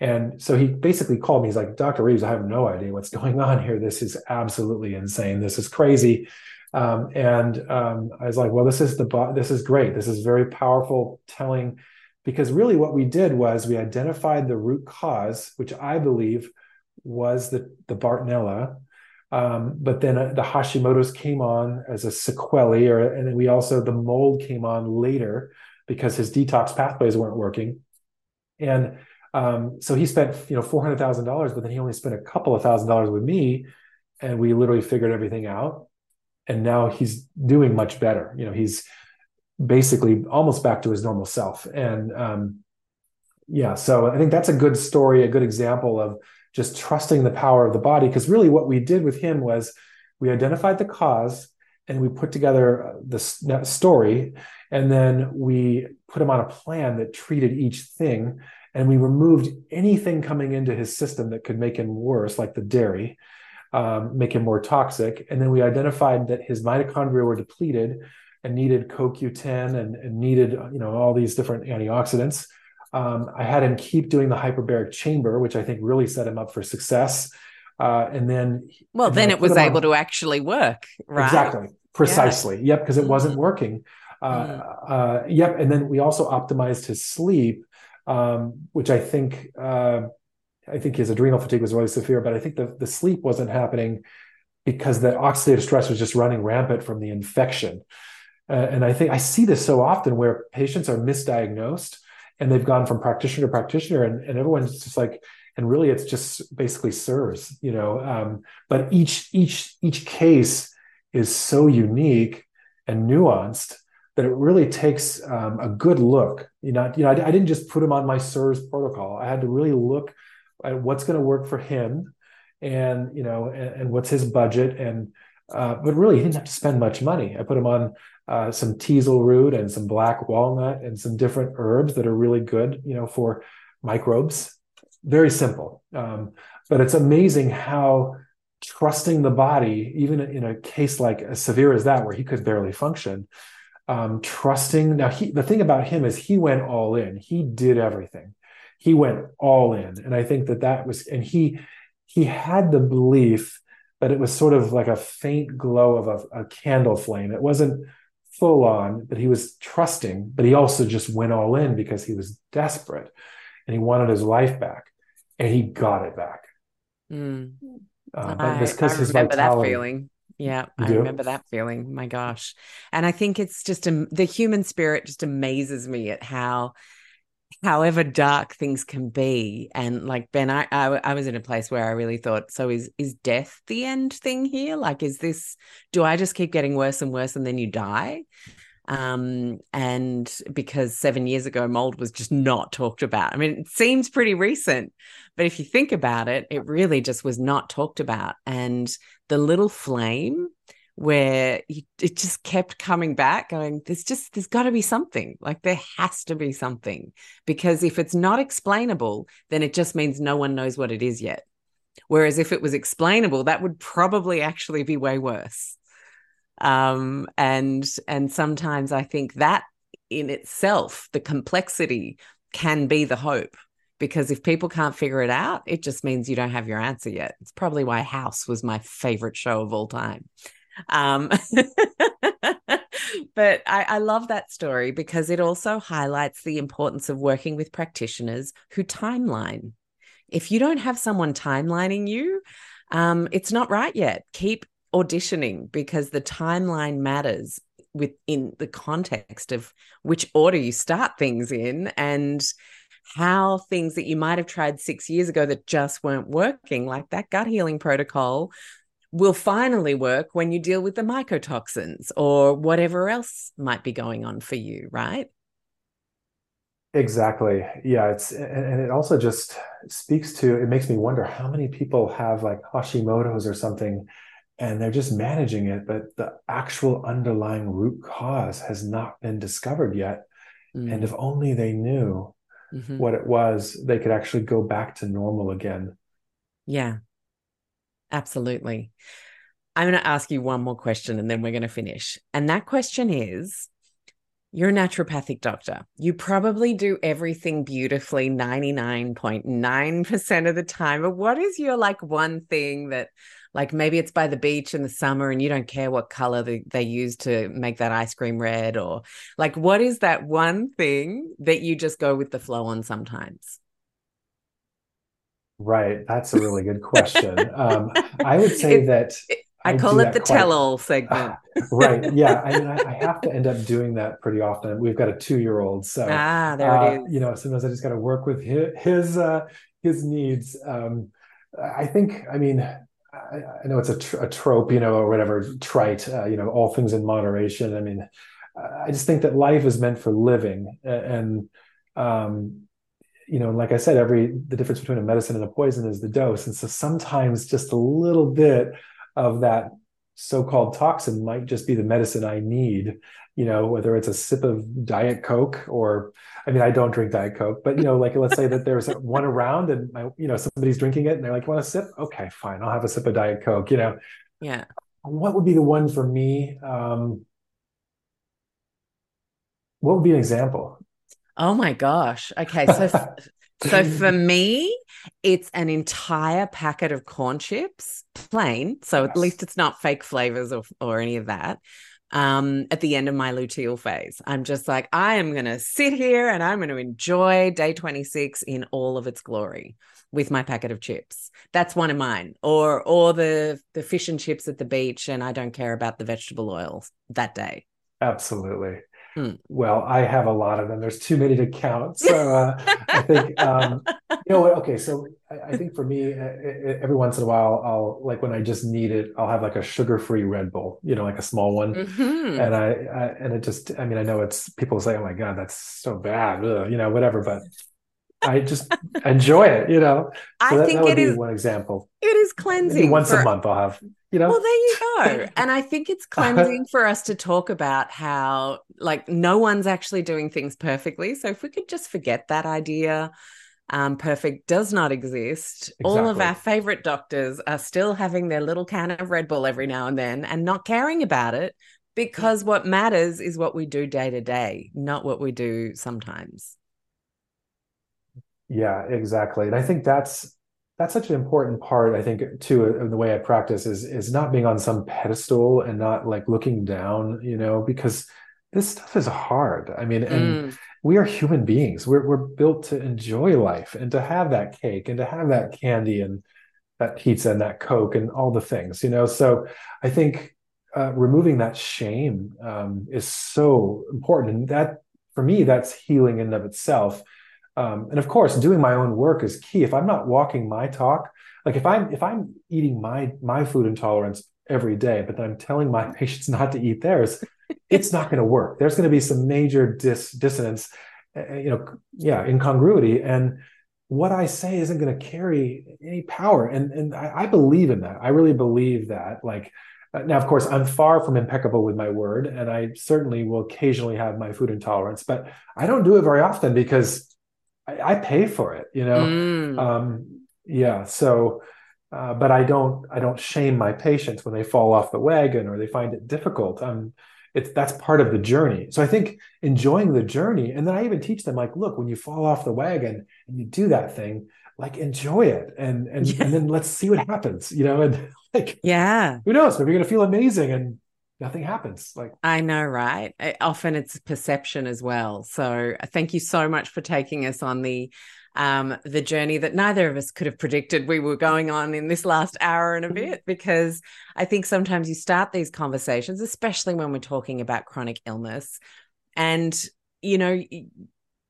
And so he basically called me. He's like, Dr. Reebs, I have no idea what's going on here. This is absolutely insane. This is crazy. I was like, well, this is great. This is very powerful telling, because really what we did was we identified the root cause, which I believe was the Bartonella. But then the Hashimoto's came on as a sequelae, and then we also, the mold came on later because his detox pathways weren't working. And so he spent, you know, $400,000, but then he only spent a couple of $1,000s with me, and we literally figured everything out. And now he's doing much better. You know, he's basically almost back to his normal self. And so I think that's a good story, a good example of just trusting the power of the body. Because really what we did with him was we identified the cause, and we put together the story, and then we put him on a plan that treated each thing. And we removed anything coming into his system that could make him worse, like the dairy, make him more toxic. And then we identified that his mitochondria were depleted and needed CoQ10 and needed, you know, all these different antioxidants. I had him keep doing the hyperbaric chamber, which I think really set him up for success. And then it was able to actually work, right? Exactly. Precisely. Yeah. Yep. Because it wasn't working. And then we also optimized his sleep, which I think his adrenal fatigue was really severe, but I think the sleep wasn't happening because the oxidative stress was just running rampant from the infection. And I think I see this so often where patients are misdiagnosed, and they've gone from practitioner to practitioner, and everyone's just like, and really it's just basically SIRS, you know, but each case is so unique and nuanced that it really takes a good look. I didn't just put him on my SIRS protocol. I had to really look at what's going to work for him, and, you know, and what's his budget. And, but really he didn't have to spend much money. I put him on some teasel root and some black walnut and some different herbs that are really good, you know, for microbes. Very simple. But it's amazing how trusting the body, even in a case like as severe as that, where he could barely function, trusting. Now, the thing about him is he went all in. He did everything. He went all in. And I think that was, and he had the belief that it was sort of like a faint glow of a candle flame. It wasn't full on, but he was trusting, but he also just went all in because he was desperate and he wanted his life back, and he got it back. Mm. I remember that feeling. Yeah, I remember that feeling. My gosh. And I think it's just the human spirit just amazes me at how, however dark things can be. And like, Ben, I was in a place where I really thought, so is death the end thing here? Like, is this, do I just keep getting worse and worse and then you die? And because 7 years ago, mold was just not talked about. I mean, it seems pretty recent, but if you think about it, it really just was not talked about. And the little flame where it just kept coming back going, there's got to be something, like there has to be something, because if it's not explainable, then it just means no one knows what it is yet. Whereas if it was explainable, that would probably actually be way worse. And sometimes I think that in itself, the complexity can be the hope, because if people can't figure it out, it just means you don't have your answer yet. It's probably why House was my favorite show of all time. But I love that story because it also highlights the importance of working with practitioners who timeline. If you don't have someone timelining you, it's not right yet. Keep auditioning, because the timeline matters within the context of which order you start things in, and how things that you might have tried 6 years ago that just weren't working, like that gut healing protocol, will finally work when you deal with the mycotoxins or whatever else might be going on for you, right? Exactly. Yeah. And it also just speaks to, it makes me wonder how many people have like Hashimoto's or something, and they're just managing it, but the actual underlying root cause has not been discovered yet. Mm. And if only they knew what it was, they could actually go back to normal again. Yeah, absolutely. I'm going to ask you one more question and then we're going to finish. And that question is, you're a naturopathic doctor. You probably do everything beautifully 99.9% of the time. But what is your like one thing that, like maybe it's by the beach in the summer and you don't care what color they use to make that ice cream red, or like, what is that one thing that you just go with the flow on sometimes? Right. That's a really good question. I would say that I call it the tell-all segment. Right. Yeah. I mean, I have to end up doing that pretty often. We've got a 2-year-old. So, there it is. You know, sometimes I just got to work with his needs. I think, I mean, I know it's a trope, you know, or whatever, trite, you know, all things in moderation. I mean, I just think that life is meant for living, and, you know, like I said, the difference between a medicine and a poison is the dose. And so sometimes just a little bit of that so-called toxin might just be the medicine I need, you know, whether it's a sip of Diet Coke or, I mean, I don't drink Diet Coke, but, you know, like, let's say that there's one around and you know, somebody's drinking it and they're like, you want a sip? Okay, fine. I'll have a sip of Diet Coke, you know? Yeah. What would be the one for me? What would be an example? Oh my gosh. Okay. So, so for me, it's an entire packet of corn chips, plain. So at least it's not fake flavors or any of that. At the end of my luteal phase, I'm just like, I am going to sit here and I'm going to enjoy day 26 in all of its glory with my packet of chips. That's one of mine, or the fish and chips at the beach. And I don't care about the vegetable oil that day. Absolutely. Well, I have a lot of them. There's too many to count. So I think, you know what? Okay. So I think for me, every once in a while, I'll like, when I just need it, I'll have like a sugar-free Red Bull, you know, like a small one. Mm-hmm. And I know it's, people say, oh my God, that's so bad, ugh, you know, whatever. But I just enjoy it, you know. So I think that would be one example. It is cleansing. Maybe once a month I'll have, you know. Well, there you go. And I think it's cleansing for us to talk about how, like, no one's actually doing things perfectly. So if we could just forget that idea, perfect does not exist. Exactly. All of our favorite doctors are still having their little can of Red Bull every now and then and not caring about it, because what matters is what we do day to day, not what we do sometimes. Yeah, exactly. And I think that's such an important part, I think, too, of the way I practice is not being on some pedestal and not like looking down, you know, because this stuff is hard. I mean, and we are human beings. We're built to enjoy life and to have that cake and to have that candy and that pizza and that Coke and all the things, you know? So I think removing that shame is so important. And that, for me, that's healing in and of itself. And of course, doing my own work is key. If I'm not walking my talk, like if I'm eating my food intolerance every day, but then I'm telling my patients not to eat theirs, it's not going to work. There's going to be some major dissonance, incongruity. And what I say isn't going to carry any power. And I believe in that. I really believe that. Like, now, of course, I'm far from impeccable with my word, and I certainly will occasionally have my food intolerance, but I don't do it very often because I pay for it, you know? So, but I don't shame my patients when they fall off the wagon or they find it difficult. That's part of the journey. So I think enjoying the journey. And then I even teach them, like, look, when you fall off the wagon and you do that thing, like, enjoy it and then let's see what happens, you know? And like, yeah, who knows? Maybe you're going to feel amazing and nothing happens. Like, I know, right? Often it's perception as well. So thank you so much for taking us on the journey that neither of us could have predicted we were going on in this last hour and a bit, because I think sometimes you start these conversations, especially when we're talking about chronic illness, and, you know,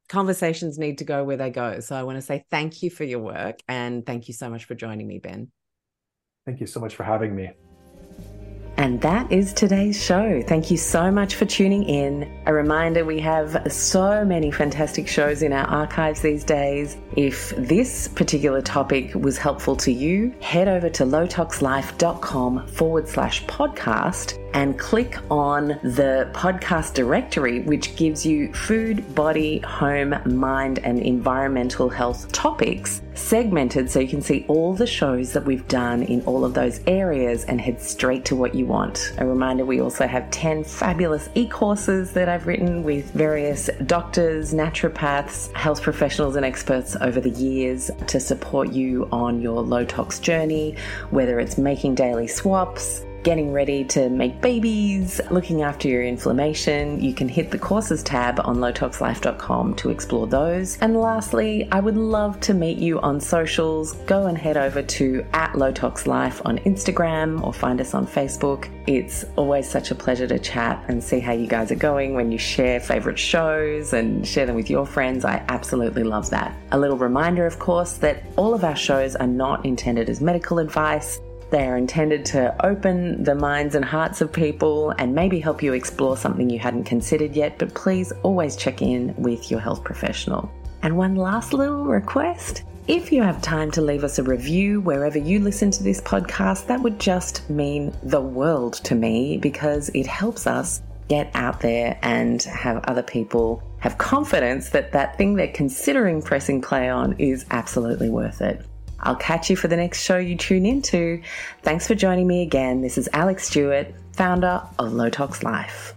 conversations need to go where they go. So I want to say thank you for your work, and thank you so much for joining me, Ben. Thank you so much for having me. And that is today's show. Thank you so much for tuning in. A reminder, we have so many fantastic shows in our archives these days. If this particular topic was helpful to you, head over to lowtoxlife.com/podcast and click on the podcast directory, which gives you food, body, home, mind, and environmental health topics segmented, so you can see all the shows that we've done in all of those areas and head straight to what you want. A reminder, we also have 10 fabulous e-courses that I've written with various doctors, naturopaths, health professionals, and experts over the years to support you on your low tox journey, whether it's making daily swaps, getting ready to make babies, looking after your inflammation. You can hit the courses tab on lowtoxlife.com to explore those. And lastly, I would love to meet you on socials. Go and head over to @lowtoxlife on Instagram, or find us on Facebook. It's always such a pleasure to chat and see how you guys are going when you share favorite shows and share them with your friends. I absolutely love that. A little reminder, of course, that all of our shows are not intended as medical advice. They are intended to open the minds and hearts of people and maybe help you explore something you hadn't considered yet, but please always check in with your health professional. And one last little request. If you have time to leave us a review wherever you listen to this podcast, that would just mean the world to me, because it helps us get out there and have other people have confidence that that thing they're considering pressing play on is absolutely worth it. I'll catch you for the next show you tune into. Thanks for joining me again. This is Alex Stewart, founder of Low Tox Life.